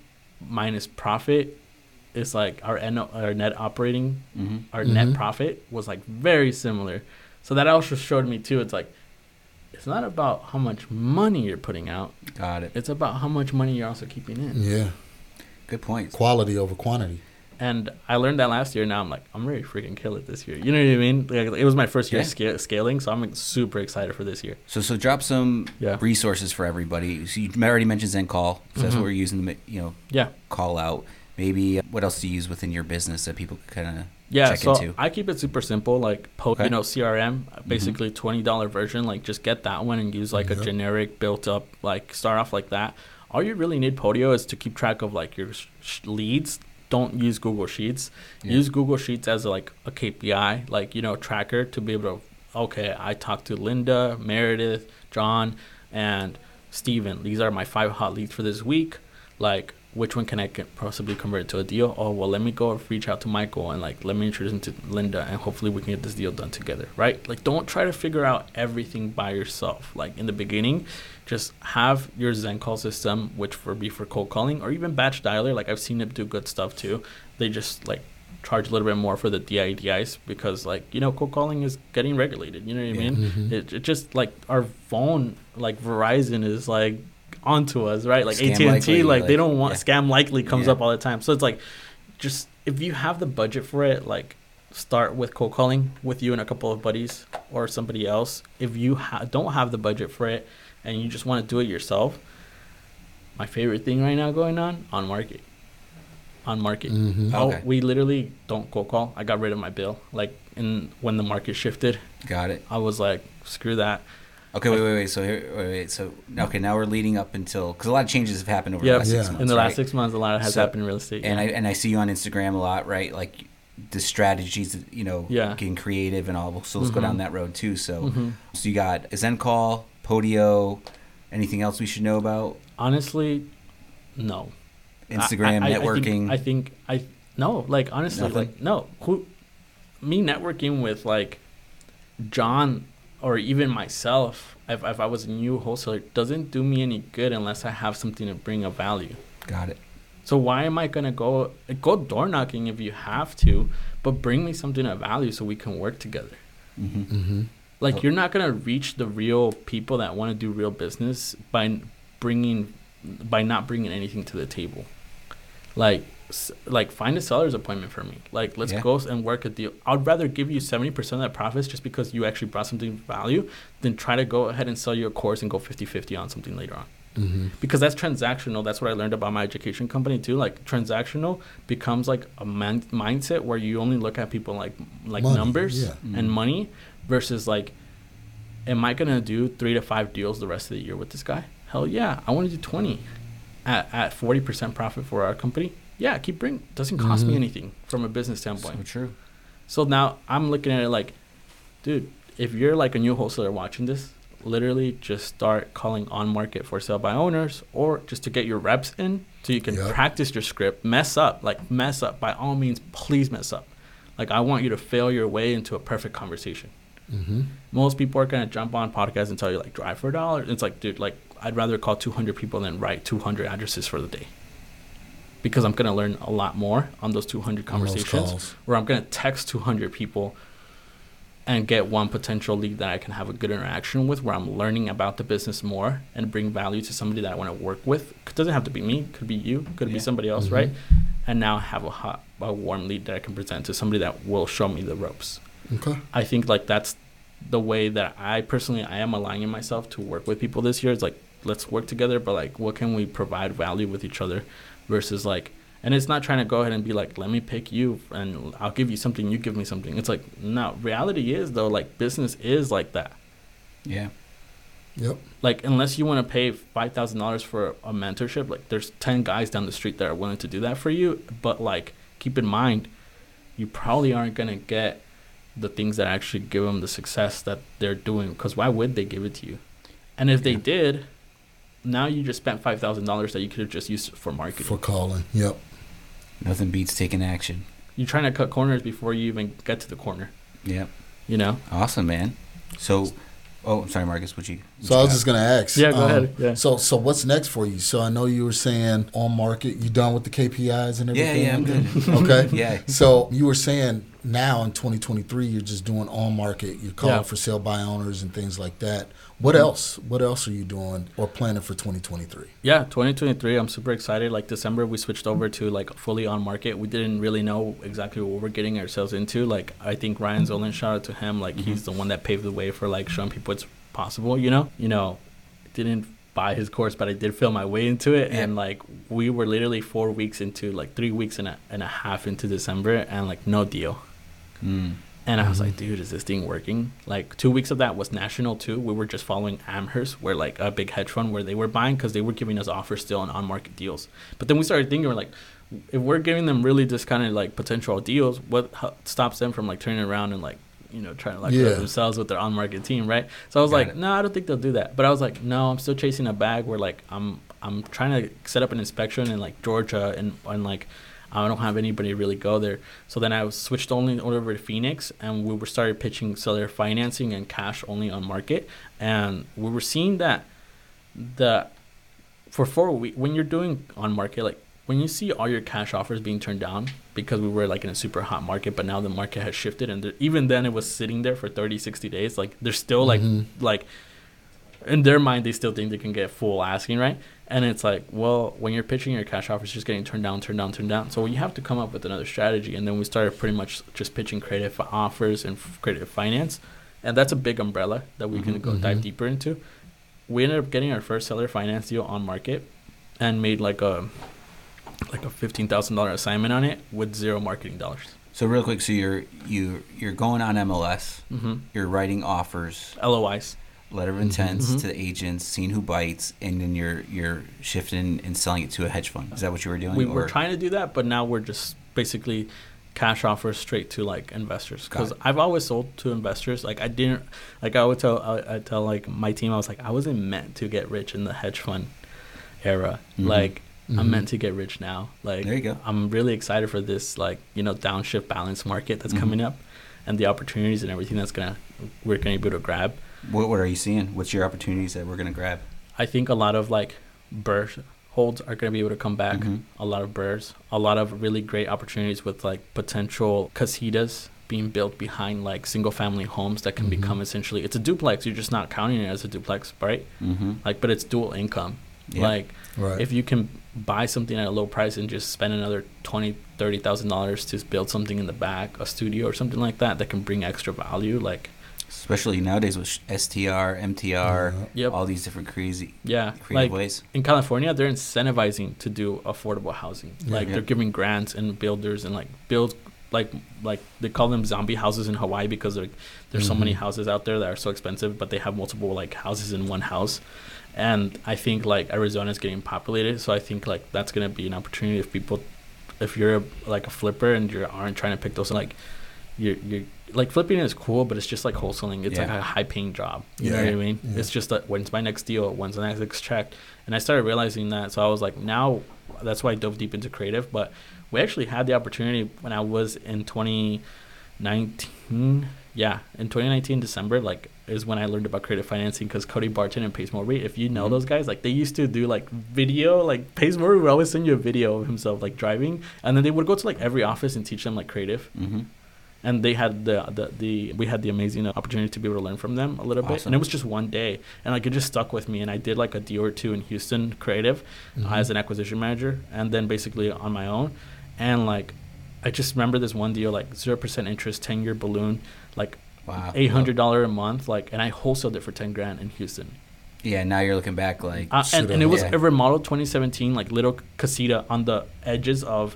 minus profit, it's like our N O, our net operating, mm-hmm. our mm-hmm. net profit was, like, very similar. So that also showed me too. It's like, it's not about how much money you're putting out. Got it. It's about how much money you're also keeping in. Yeah. Good point. Quality over quantity. And I learned that last year. Now I'm like, I'm ready to freaking kill it this year. You know what I mean? Like, it was my first year yeah. scale, scaling, so I'm, like, super excited for this year. So so drop some yeah. resources for everybody. So you already mentioned ZenCall. So mm-hmm. that's what we're using to, you know, yeah. call out. Maybe what else do you use within your business that people can kind of yeah, check so into? Yeah, so I keep it super simple, like, po- okay. you know, C R M, basically mm-hmm. twenty dollars version. Like, just get that one and use, like, yep. a generic built-up, like, start off like that. All you really need, Podio, is to keep track of, like, your sh- leads. Don't use Google Sheets. Yeah. Use Google Sheets as, like, a K P I, like, you know, tracker to be able to, okay, I talked to Linda, Meredith, John, and Steven. These are my five hot leads for this week. Like, which one can I possibly convert to a deal? Oh, well, let me go reach out to Michael and, like, let me introduce him to Linda, and hopefully we can get this deal done together, right? Like, don't try to figure out everything by yourself. Like, in the beginning, just have your ZenCall system, which for be for cold calling or even batch dialer. Like, I've seen them do good stuff too. They just, like, charge a little bit more for the D I E D Is because, like, you know, cold calling is getting regulated. You know what I mean? Mm-hmm. It, it just, like, our phone, like, Verizon is, like, onto us, right? Like, scam A T and T likely, like, like they don't want yeah. scam likely comes yeah. up all the time. So it's like, just if you have the budget for it, like, start with cold calling with you and a couple of buddies or somebody else. If you ha- don't have the budget for it and you just want to do it yourself, my favorite thing right now going on on market on market mm-hmm. oh okay. we literally don't cold call. I got rid of my bill, like, in when the market shifted. Got it. I was like, screw that. Okay, wait, wait, wait. So, here, wait, wait. So, okay, now we're leading up until, because a lot of changes have happened over yep. the last yeah. six months. In the right? last six months, a lot has so, happened in real estate. And yeah. I and I see you on Instagram a lot, right? Like, the strategies, you know, yeah. getting creative and all. So let's mm-hmm. go down that road too. So, mm-hmm. so you got ZenCall, Podio, anything else we should know about? Honestly, no. Instagram, I, I, networking. I think, I think I no. Like, honestly, Nothing? like no. Who, me networking with, like, John. Or even myself, if, if I was a new wholesaler, doesn't do me any good unless I have something to bring of value. Got it. So why am I gonna go go door knocking if you have to, but bring me something of value so we can work together. Mm-hmm. Mm-hmm. Like, oh. you're not gonna reach the real people that want to do real business by bringing by not bringing anything to the table. Like. Like, find a seller's appointment for me. Like, let's yeah. go and work a deal. I'd rather give you seventy percent of that profits just because you actually brought something of value than try to go ahead and sell you a course and go fifty-fifty on something later on. Mm-hmm. Because that's transactional. That's what I learned about my education company too. Like, transactional becomes like a man- mindset where you only look at people like like money, numbers yeah. and mm-hmm. money versus, like, am I going to do three to five deals the rest of the year with this guy? Hell yeah. I want to do twenty at, at forty percent profit for our company. Yeah, keep bringing. Doesn't cost mm-hmm. me anything from a business standpoint. So true. So now I'm looking at it like, dude, if you're like a new wholesaler watching this, literally just start calling on market for sale by owners or just to get your reps in so you can yep. practice your script. Mess up, like mess up. By all means, please mess up. Like, I want you to fail your way into a perfect conversation. Mm-hmm. Most people are going to jump on podcasts and tell you, like, drive for a dollar. It's like, dude, like, I'd rather call two hundred people than write two hundred addresses for the day, because I'm going to learn a lot more on those two hundred conversations, where I'm going to text two hundred people and get one potential lead that I can have a good interaction with, where I'm learning about the business more and bring value to somebody that I want to work with. It doesn't have to be me. It could be you. It could yeah. be somebody else, mm-hmm. right? And now have a hot, a warm lead that I can present to somebody that will show me the ropes. Okay. I think like that's the way that I personally, I am aligning myself to work with people this year. It's like, let's work together, but like, what can we provide value with each other? Versus like, and it's not trying to go ahead and be like, let me pick you and I'll give you something, you give me something. It's like, no, reality is though, like business is like that. Yeah. Yep. Like, unless you want to pay five thousand dollars for a mentorship, like there's ten guys down the street that are willing to do that for you. But like, keep in mind, you probably aren't going to get the things that actually give them the success that they're doing, because why would they give it to you? And if yeah. they did, now you just spent five thousand dollars that you could have just used for marketing. For calling, yep. Nothing beats taking action. You're trying to cut corners before you even get to the corner. Yep. You know? Awesome, man. So, oh, I'm sorry, Marcus, would you? Would so you I was ask? just going to ask. Yeah, go um, ahead. Yeah. So so what's next for you? So I know you were saying on market, you done with the K P Is and everything? Yeah, yeah, I'm good. Okay. yeah. So you were saying now in twenty twenty-three, you're just doing on market. You're calling yeah. for sale by owners and things like that. What else? What else are you doing or planning for twenty twenty-three? Yeah, twenty twenty-three, I'm super excited. Like December, we switched over to like fully on market. We didn't really know exactly what we're getting ourselves into. Like I think Ryan Zolan, shout out to him. Like mm-hmm. he's the one that paved the way for like showing people it's possible, you know? You know, didn't buy his course, but I did feel my way into it. Yeah. And like we were literally four weeks into like three weeks and a, and a half into December and like no deal. Mm. And I was like, dude, is this thing working? Like two weeks of that was national too. We were just following Amherst, where like a big hedge fund where they were buying because they were giving us offers still on on-market deals. But then we started thinking, we're like, if we're giving them really discounted like potential deals, what how, stops them from like turning around and like, you know, trying to like yeah. themselves with their on-market team, right? So I was Got like, it. no, I don't think they'll do that. But I was like, no, I'm still chasing a bag where like I'm I'm trying to set up an inspection in like Georgia and and like. I don't have anybody really go there. So then I was switched only over to Phoenix, and we were started pitching seller financing and cash only on market. And we were seeing that the for four weeks, when you're doing on market, like when you see all your cash offers being turned down, because we were like in a super hot market, but now the market has shifted. And there, even then it was sitting there for thirty, sixty days. Like they're still like, mm-hmm. like in their mind, they still think they can get full asking, right? And it's like, well, when you're pitching your cash offer, it's just getting turned down, turned down, turned down. So you have to come up with another strategy. And then we started pretty much just pitching creative offers and creative finance. And that's a big umbrella that we mm-hmm, can go mm-hmm. dive deeper into. We ended up getting our first seller finance deal on market and made like a like a fifteen thousand dollars assignment on it with zero marketing dollars. So real quick, so you're, you, you're going on M L S, mm-hmm. you're writing offers. L O Is. Letter of intents mm-hmm. to the agents, seeing who bites, and then you're you're shifting and selling it to a hedge fund. Is that what you were doing? We or? were trying to do that, but now we're just basically cash offers straight to like investors. Because I've always sold to investors. Like I didn't, like I would tell, I, I tell like my team, I was like, I wasn't meant to get rich in the hedge fund era. Mm-hmm. Like mm-hmm. I'm meant to get rich now. Like there you go. I'm really excited for this like you know downshift balance market that's mm-hmm. coming up, and the opportunities and everything that's gonna we're gonna be able to grab. What what are you seeing? What's your opportunities that we're going to grab? I think a lot of like burr holds are going to be able to come back. Mm-hmm. A lot of burrs, a lot of really great opportunities with like potential casitas being built behind like single family homes that can mm-hmm. become essentially, it's a duplex. You're just not counting it as a duplex, right? Mm-hmm. Like, but it's dual income. Yeah. Like right. if you can buy something at a low price and just spend another twenty thousand dollars, thirty thousand dollars to build something in the back, a studio or something like that, that can bring extra value. Like, especially nowadays with S T R, M T R, mm-hmm. yep. all these different crazy yeah. creative like ways. In California, they're incentivizing to do affordable housing. Yeah, like yeah. they're giving grants and builders and like build like like they call them zombie houses in Hawaii, because there's mm-hmm. so many houses out there that are so expensive, but they have multiple like houses in one house. And I think like Arizona is getting populated, so I think like that's gonna be an opportunity if people, if you're like a flipper and you aren't trying to pick those like you're you're. Like flipping is cool, but it's just like wholesaling. It's yeah. like a high paying job. You yeah. know what I mean? Yeah. It's just like, when's my next deal? When's the next check? And I started realizing that. So I was like, now that's why I dove deep into creative. But we actually had the opportunity when I was in 20, nineteen yeah in twenty nineteen December, like, is when I learned about creative financing, because Cody Barton and Pace Morby, if you know mm-hmm. those guys, like, they used to do like video, like Pace Morby would always send you a video of himself like driving, and then they would go to like every office and teach them like creative. Mm-hmm. And they had the, the the we had the amazing opportunity to be able to learn from them a little awesome. bit, and it was just one day, and like it just stuck with me. And I did like a deal or two in Houston creative mm-hmm. uh, as an acquisition manager, and then basically on my own. And like I just remember this one deal, like zero percent interest, ten year balloon, like wow. eight hundred dollar a month, like, and I wholesaled it for ten grand in Houston. Yeah, now you're looking back like uh, and, and it was yeah. a remodeled twenty seventeen like little casita on the edges of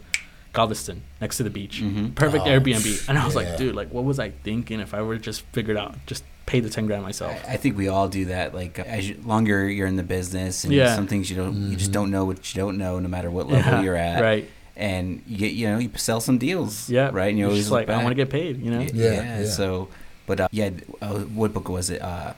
Galveston, next to the beach. Mm-hmm. Perfect oh. Airbnb. And I was yeah. like, dude, like, what was I thinking if I were just figured out, just pay the ten grand myself? I, I think we all do that. Like, as you, longer you're in the business, and yeah. some things you don't, mm-hmm. you just don't know what you don't know, no matter what level yeah, you're at. Right. And you get, you know, you sell some deals. Yeah. Right. And you always just like, back. I want to get paid, you know? Yeah. yeah, yeah. yeah. So, but uh, yeah, uh, what book was it? Uh,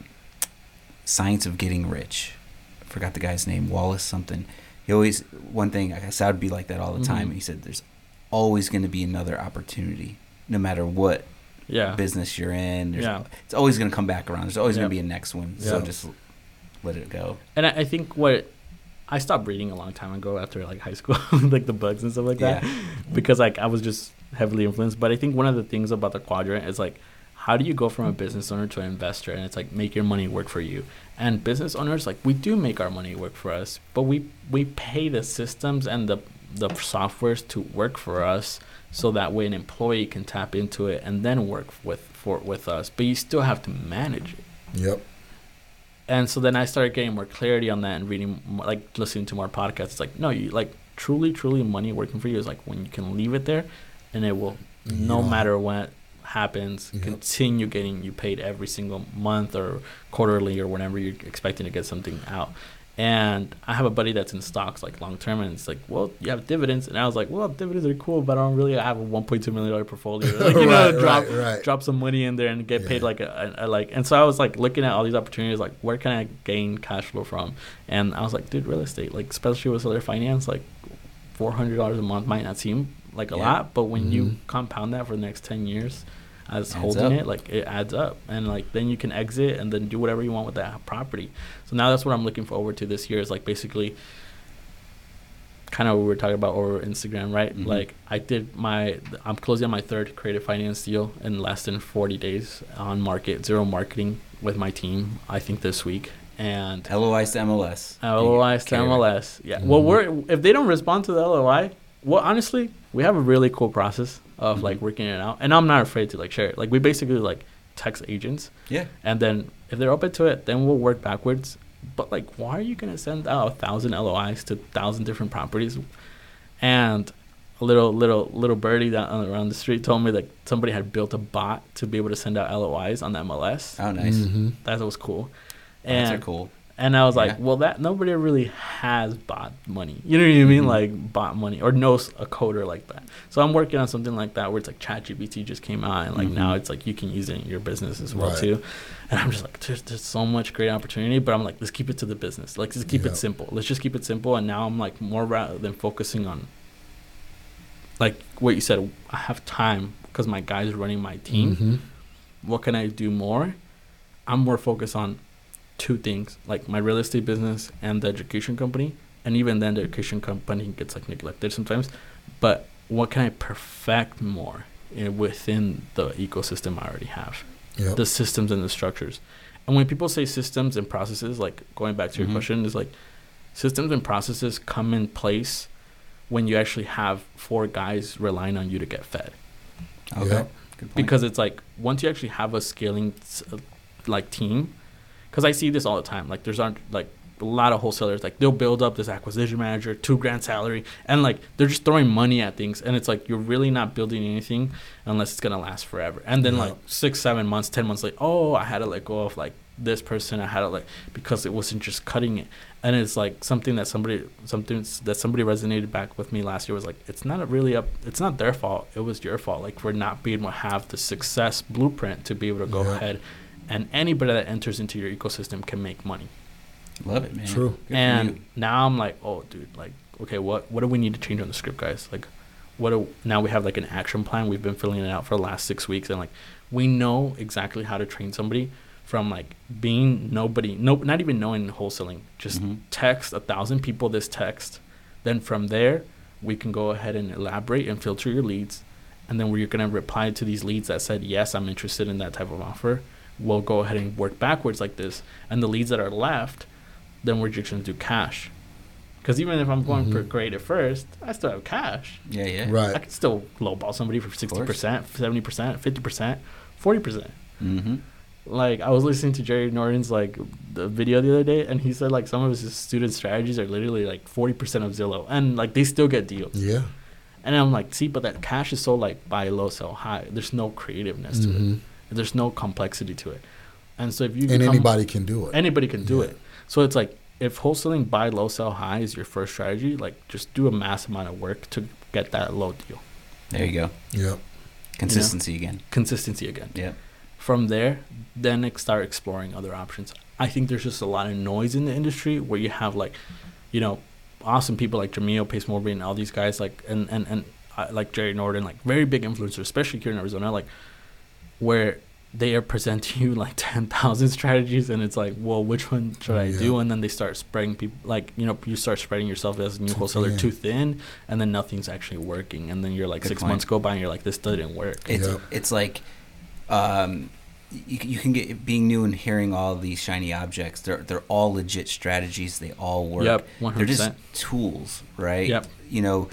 Science of Getting Rich. I forgot the guy's name, Wallace something. He always, one thing, I guess I would be like that all the mm-hmm. time. And he said, there's always going to be another opportunity, no matter what yeah. business you're in. Yeah. It's always going to come back around. There's always yeah. going to be a next one. Yeah. So just let it go. And I, I think what I stopped reading a long time ago after like high school, like the books and stuff like yeah. that, because like I was just heavily influenced. But I think one of the things about the quadrant is like, how do you go from a business owner to an investor? And it's like, make your money work for you. And business owners, like, we do make our money work for us, but we we pay the systems and the the softwares to work for us, so that way an employee can tap into it and then work with for with us. But you still have to manage it. Yep. And so then I started getting more clarity on that and reading, like listening to more podcasts. It's like, no, you like truly, truly money working for you is like when you can leave it there, and it will, yeah. no matter what happens, yep. continue getting you paid every single month or quarterly or whenever you're expecting to get something out. And I have a buddy that's in stocks like long term, and it's like, well, you have dividends, and I was like, well, dividends are cool, but I don't really have a one point two million dollar portfolio. Like, you right, know, drop right, right. drop some money in there and get yeah. paid like a, a, a like. And so I was like looking at all these opportunities, like where can I gain cash flow from? And I was like, dude, real estate, like especially with seller finance, like four hundred dollars a month might not seem like a yeah. lot, but when mm-hmm. you compound that for the next ten years as adds holding up. It like it adds up, and like then you can exit and then do whatever you want with that property. So now that's what I'm looking forward to this year, is like basically kind of what we were talking about over Instagram, right? Mm-hmm. Like I did my I'm closing on my third creative finance deal in less than forty days on market, zero marketing with my team, I think this week. And L O Is to M L S. L O Is to M L S. Yeah. Mm-hmm. Well, we're if they don't respond to the L O I, well, honestly, we have a really cool process of mm-hmm. like working it out, and I'm not afraid to like share it. Like we basically like text agents, yeah, and then if they're open to it, then we'll work backwards. But like, why are you gonna send out a thousand L O Is to a thousand different properties? And a little little little birdie down around the street told me that somebody had built a bot to be able to send out L O Is on the M L S. Oh, nice. Mm-hmm. That was cool. And that's cool. And I was yeah. like, well, that nobody really has bot money. You know what I mean? Mm-hmm. Like bot money, or knows a coder like that. So I'm working on something like that, where it's like ChatGPT just came out, and like mm-hmm. now it's like you can use it in your business as well right. too. And I'm just like, there's, there's so much great opportunity, but I'm like, let's keep it to the business. Like, let's keep yep. it simple. Let's just keep it simple. And now I'm like, more rather than focusing on like what you said, I have time because my guy's running my team. Mm-hmm. What can I do more? I'm more focused on two things, like my real estate business and the education company. And even then the education company gets like neglected sometimes, but what can I perfect more in, within the ecosystem I already have, yep. the systems and the structures. And when people say systems and processes, like going back to your mm-hmm. question, is like systems and processes come in place when you actually have four guys relying on you to get fed. Okay. Yep. Good point. Because it's like, once you actually have a scaling uh, like team, because I see this all the time. Like there's aren't like a lot of wholesalers, like they'll build up this acquisition manager, two grand salary, and like they're just throwing money at things, and it's like you're really not building anything unless it's gonna last forever. And then yeah. like six, seven months, ten months like, oh, I had to let go of like this person, I had to like because it wasn't just cutting it. And it's like something that somebody something that somebody resonated back with me last year was like, it's not really up it's not their fault, it was your fault. Like we're not being able to have the success blueprint to be able to go yeah. ahead. And anybody that enters into your ecosystem can make money. Love it, man. True. Good and now I'm like, oh, dude, like, okay, what what do we need to change on the script, guys? Like, what do, now we have like an action plan. We've been filling it out for the last six weeks. And like, we know exactly how to train somebody from like being nobody, no, not even knowing wholesaling, just mm-hmm. text a thousand people this text. Then from there, we can go ahead and elaborate and filter your leads. And then we're going to reply to these leads that said, yes, I'm interested in that type of offer. We'll go ahead and work backwards like this. And the leads that are left, then we're just going to do cash. Because even if I'm going mm-hmm. for grade at first, I still have cash. Yeah, yeah. Right. I can still lowball somebody for sixty percent, seventy percent, fifty percent, forty percent. Mm-hmm. Like, I was listening to Jerry Norton's, like, the video the other day, and he said, like, some of his student strategies are literally, like, forty percent of Zillow. And, like, they still get deals. Yeah. And I'm like, see, but that cash is so, like, buy low, sell high. There's no creativeness mm-hmm. to it. There's no complexity to it. And so if you And become, anybody can do it. Anybody can do yeah. it. So it's like, if wholesaling buy low, sell high is your first strategy, like, just do a mass amount of work to get that low deal. There you go. Yeah. Consistency you know? again. Consistency again. Yeah. From there, then start exploring other options. I think there's just a lot of noise in the industry where you have, like, you know, awesome people like Jamil, Pace Morby, and all these guys, like, and, and, and uh, like Jerry Norton, like, very big influencers, especially here in Arizona, like, where they are presenting you, like, ten thousand strategies, and it's like, well, which one should I yeah. do? And then they start spreading people, like, you know, you start spreading yourself as a new wholesaler yeah. too thin, and then nothing's actually working. And then you're, like, Good six point. months go by, and you're like, this didn't work. It's, yeah. it's like... Um, you, you can get being new and hearing all these shiny objects. They're they're all legit strategies. They all work. Yep, one hundred percent. They're just tools, right? Yep. You know,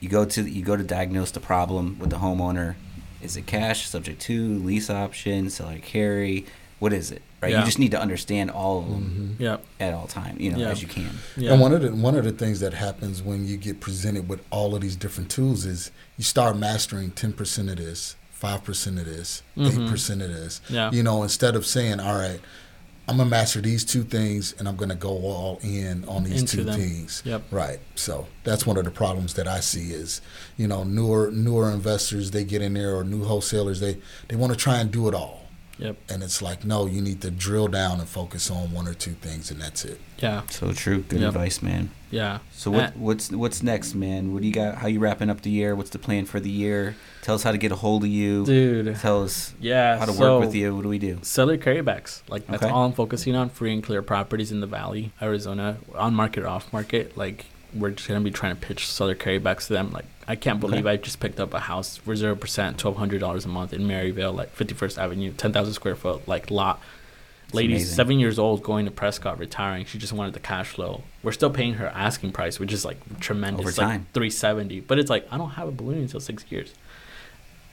you go to you go to diagnose the problem with the homeowner. Is it cash, subject to, lease option, seller carry? What is it? Right. Yeah. You just need to understand all of them mm-hmm. yep. at all time, you know, yep. as you can. Yeah. And one of the one of the things that happens when you get presented with all of these different tools is you start mastering ten percent of this. five percent of this, mm-hmm. eight percent of this. Yeah. You know, instead of saying, all right, I'm going to master these two things and I'm going to go all in on these Into two them. things. Yep. Right. So that's one of the problems that I see is, you know, newer newer investors, they get in there, or new wholesalers, they, they want to try and do it all. Yep. And it's like, no, you need to drill down and focus on one or two things, and that's it. Yeah. So true. Good yep. advice, man. Yeah. So what, what's what's next, man? What do you got? How you wrapping up the year? What's the plan for the year? Tell us how to get a hold of you. Dude. Tell us yeah, how to so work with you. What do we do? Seller carrybacks. Like, that's okay. all I'm focusing on, free and clear properties in the Valley, Arizona, on market or off market. Like, we're just going to be trying to pitch seller carrybacks to them. Like, I can't believe okay. I just picked up a house for zero percent, twelve hundred dollars a month in Maryvale, like fifty-first Avenue, ten thousand square foot, like, lot. It's Lady's amazing. seven years old, going to Prescott, retiring. She just wanted the cash flow. We're still paying her asking price, which is, like, tremendous. Over time. Like, three seventy. But it's like, I don't have a balloon until six years.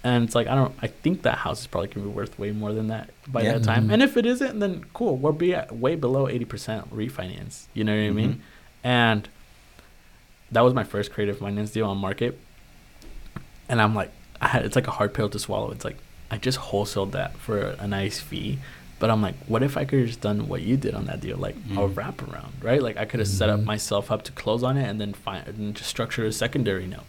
And it's like, I don't, I think that house is probably going to be worth way more than that by yeah. that time. Mm-hmm. And if it isn't, then cool. We'll be at way below eighty percent refinance. You know what mm-hmm. I mean? And that was my first creative finance deal on market. And I'm like, I had, it's like a hard pill to swallow. It's like, I just wholesaled that for a nice fee. But I'm like, what if I could have just done what you did on that deal? Like mm. a wraparound, right? Like, I could have mm-hmm. set up myself up to close on it and then find and just structure a secondary note.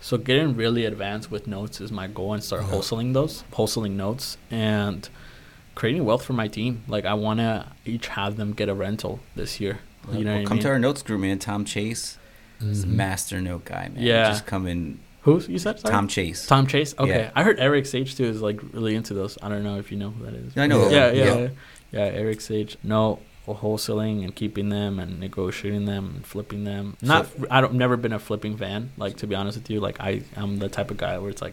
So getting really advanced with notes is my goal, and start yeah. wholesaling those, wholesaling notes and creating wealth for my team. Like, I want to each have them get a rental this year. You well, know well, what Come I mean? to our notes group, man. Tom Chase mm-hmm. is a master note guy, man. Yeah. Just come in. Who you said? Sorry? Tom Chase. Tom Chase. Okay, yeah. I heard Eric Sage too is, like, really into those. I don't know if you know who that is. I know. Yeah, yeah, yeah. yeah. yeah Eric Sage. No, wholesaling and keeping them and negotiating them and flipping them. Not. So, I don't. Never been a flipping fan. Like, to be honest with you, like, I am the type of guy where it's like,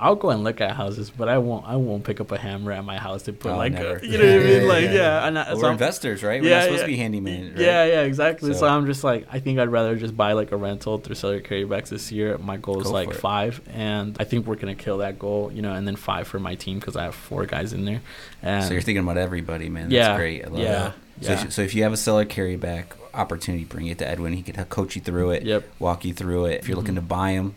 I'll go and look at houses, but I won't. I won't pick up a hammer at my house to put oh, like, a, you know yeah, what I mean? Yeah, like, yeah. yeah. And I, well, so we're I'm, investors, right? We're yeah, not supposed yeah. to be handyman. Right? Yeah, yeah, exactly. So. so I'm just like, I think I'd rather just buy like a rental through seller carrybacks this year. My goal is go like five, it. and I think we're gonna kill that goal, you know. And then five for my team because I have four guys in there. And so you're thinking about everybody, man. That's yeah, great. I love yeah, that. yeah. So, so if you have a seller carryback opportunity, bring it to Edwin. He could coach you through it. Yep. Walk you through it. If you're mm-hmm. looking to buy them.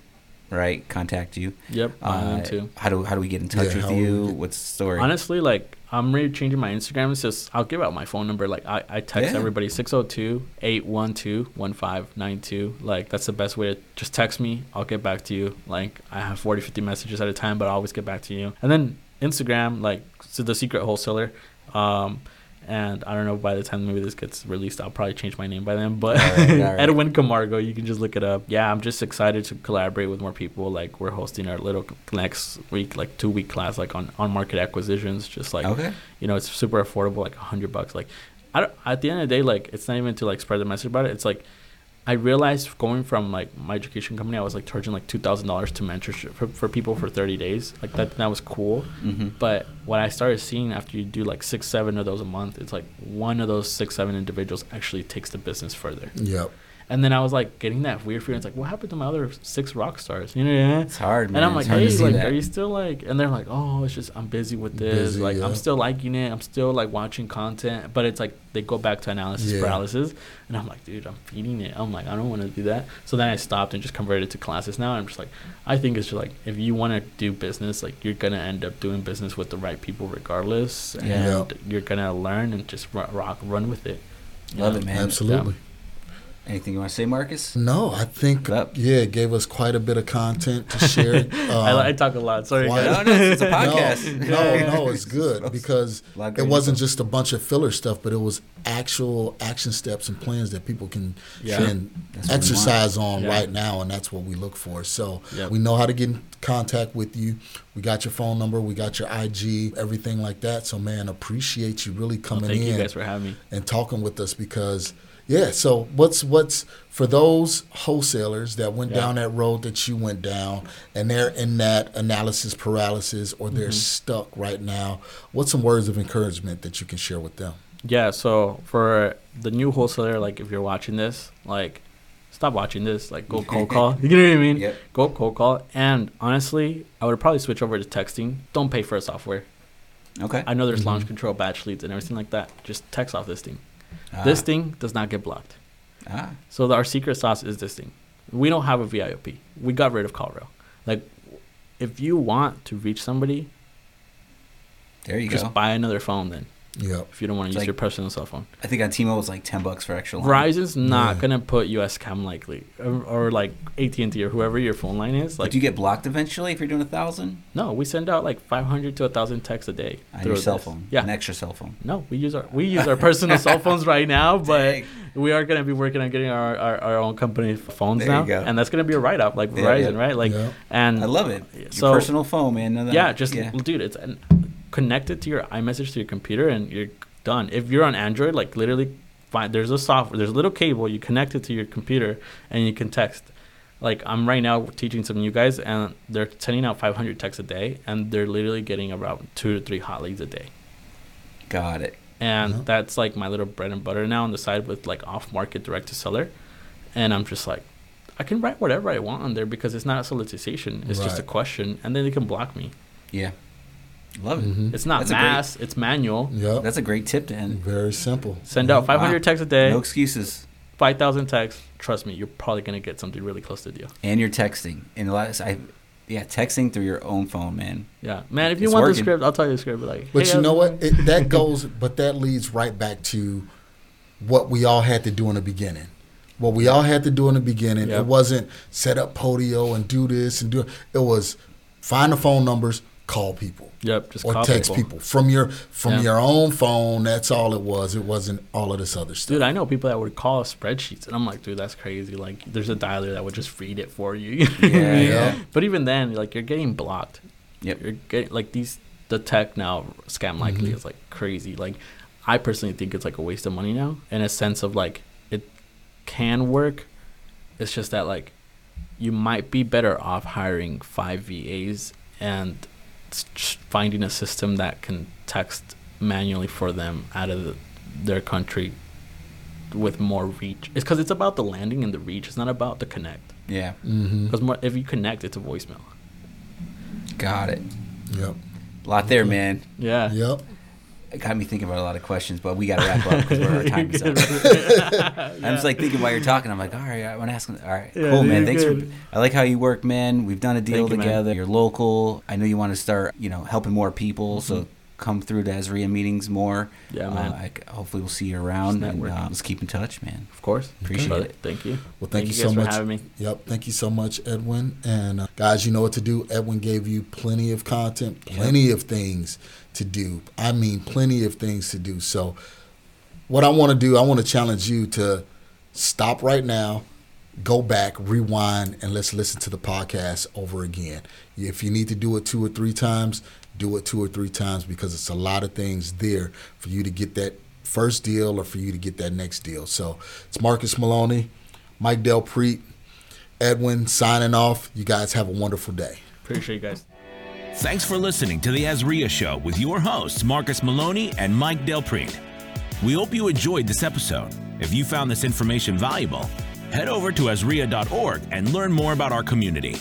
Right, contact you. Yep, uh, I am too. How do how do we get in touch yeah, with you? Get... What's the story? Honestly, like, I'm really changing my Instagram. It's just, I'll give out my phone number. Like, I, I text yeah. everybody six oh two, eight one two, one five nine two. Like, that's the best way to just text me. I'll get back to you. Like, I have forty, fifty messages at a time, but I'll always get back to you. And then Instagram, like, so the secret wholesaler. Um, And I don't know, by the time maybe this gets released, I'll probably change my name by then. But all right, all right. Edwin Camargo, you can just look it up. Yeah, I'm just excited to collaborate with more people. Like, we're hosting our little next week, like two-week class, like on, on market acquisitions. Just like, okay. you know, it's super affordable, like a hundred bucks. Like, I don't, at the end of the day, like, it's not even to like spread the message about it. It's like, I realized going from like my education company, I was like charging like two thousand dollars to mentorship for, for people for thirty days. Like that, that was cool. Mm-hmm. But what I started seeing after you do like six, seven of those a month, it's like one of those six, seven individuals actually takes the business further. Yep. And then I was like getting that weird feeling. It's like, what happened to my other six rock stars? You know, yeah. It's hard, man. And I'm like, hey, like, that. Are you still like? And they're like, oh, it's just I'm busy with this. Busy, like yeah. I'm still liking it. I'm still like watching content, but it's like they go back to analysis yeah. paralysis, and I'm like, dude, I'm feeding it. I'm like, I don't want to do that. So then I stopped and just converted to classes now. I'm just like, I think it's just like if you want to do business, like you're gonna end up doing business with the right people regardless, and yeah. you're gonna learn and just rock run with it. Love know? It, man. Absolutely. Yeah. Anything you want to say, Marcus? No, I think, yeah, it gave us quite a bit of content to share. Um, I, I talk a lot. Sorry. No, no, it's a podcast. no, no, no, it's good because it wasn't just a bunch of filler stuff, but it was actual action steps and plans that people can, yeah. can exercise on yeah. right now, and that's what we look for. So yep. we know how to get in contact with you. We got your phone number. We got your I G, everything like that. So, man, appreciate you really coming well, thank in. Thank you guys for having me. And talking with us because... Yeah, so what's what's for those wholesalers that went yeah. down that road that you went down and they're in that analysis paralysis or they're mm-hmm. stuck right now, what's some words of encouragement that you can share with them? Yeah, so for the new wholesaler, like if you're watching this, like stop watching this, like go cold call. You know what I mean? Yep. Go cold call. And honestly, I would probably switch over to texting. Don't pay for a software. Okay. I know there's mm-hmm. launch control, batch leads, and everything like that. Just text off this thing. Ah. This thing does not get blocked. Ah. So the, our secret sauce is this thing. We don't have a V I O P. We got rid of CallRail. Like, if you want to reach somebody, there you just go. Just buy another phone then. Yeah. If you don't want to use like, your personal cell phone. I think on T-Mobile it's like ten bucks for extra line. Verizon's not yeah. gonna put U S C A M likely, or, or like A T and T or whoever your phone line is. Like, but do you get blocked eventually if you're doing a thousand? No, we send out like five hundred to a thousand texts a day. On your cell this. phone, yeah, an extra cell phone. No, we use our we use our personal cell phones right now, but Dang. we are gonna be working on getting our, our, our own company phones there now, you go. And that's gonna be a write off like yeah, Verizon, yeah. right? Like, yeah. and I love it. Your so, personal phone, man. Another, yeah, just yeah. dude, it's. An, connect it to your iMessage to your computer and you're done. If you're on Android, like literally find there's a software, there's a little cable, you connect it to your computer and you can text. Like I'm right now teaching some new guys and they're sending out five hundred texts a day and they're literally getting around two to three hot leads a day. Got it. And mm-hmm. that's like my little bread and butter now on the side with like off market direct to seller. And I'm just like, I can write whatever I want on there because it's not a solicitation. It's right. just a question. And then they can block me. Yeah. Love it. Mm-hmm. It's not That's mass. Great, it's manual. Yeah. That's a great tip to end. Very simple. Send mm-hmm. out five hundred wow. texts a day. No excuses. five thousand texts. Trust me, you're probably going to get something really close to a deal. And you're texting. And a lot of, I, yeah, texting through your own phone, man. Yeah. Man, if you it's want working. the script, I'll tell you the script. But, like, but hey, you know what? It, that goes, but that leads right back to what we all had to do in the beginning. What we all had to do in the beginning. Yep. It wasn't set up Podio and do this and do it. It was find the phone numbers, call people. Yep, just or call text people. people from your from yeah. your own phone. That's all it was. It wasn't all of this other stuff. Dude, I know people that would call spreadsheets, and I'm like, dude, that's crazy. Like, there's a dialer that would just read it for you. yeah, yeah. But even then, like, you're getting blocked. Yep. You're getting like these the tech now scam likely mm-hmm. is like crazy. Like, I personally think it's like a waste of money now in a sense of like it can work. It's just that like you might be better off hiring five V As and finding a system that can text manually for them out of the, their country with more reach. It's because it's about the landing and the reach. It's not about the connect. Yeah. Because mm-hmm. if you connect, it's a voicemail. Got it. Yep. A lot there, man. Yeah. Yep. It got me thinking about a lot of questions, but we got to wrap up because we're our time is up. yeah. I'm just like thinking while you're talking. I'm like, all right, I want to ask him. All right, yeah, cool, man. Thanks good. for. I like how you work, man. We've done a deal Thank together. You, you're local. I know you want to start, you know, helping more people. Mm-hmm. So come through to AZREIA meetings more. Yeah, man. Uh, I, hopefully we'll see you around. And, uh, let's keep in touch, man. Of course. Appreciate okay. it. Thank you. Well, thank, thank you, you guys so much for having me. Yep. Thank you so much, Edwin. And uh, guys, you know what to do. Edwin gave you plenty of content, plenty yep. of things to do. I mean, plenty of things to do. So what I want to do, I want to challenge you to stop right now, go back, rewind, and let's listen to the podcast over again. If you need to do it two or three times, do it two or three times, because it's a lot of things there for you to get that first deal or for you to get that next deal. So it's Marcus Maloney, Mike Delprete, Edwin signing off. You guys have a wonderful day. Appreciate you guys. Thanks for listening to The AZREIA Show with your hosts, Marcus Maloney and Mike Delprete. We hope you enjoyed this episode. If you found this information valuable, head over to azrea dot org and learn more about our community.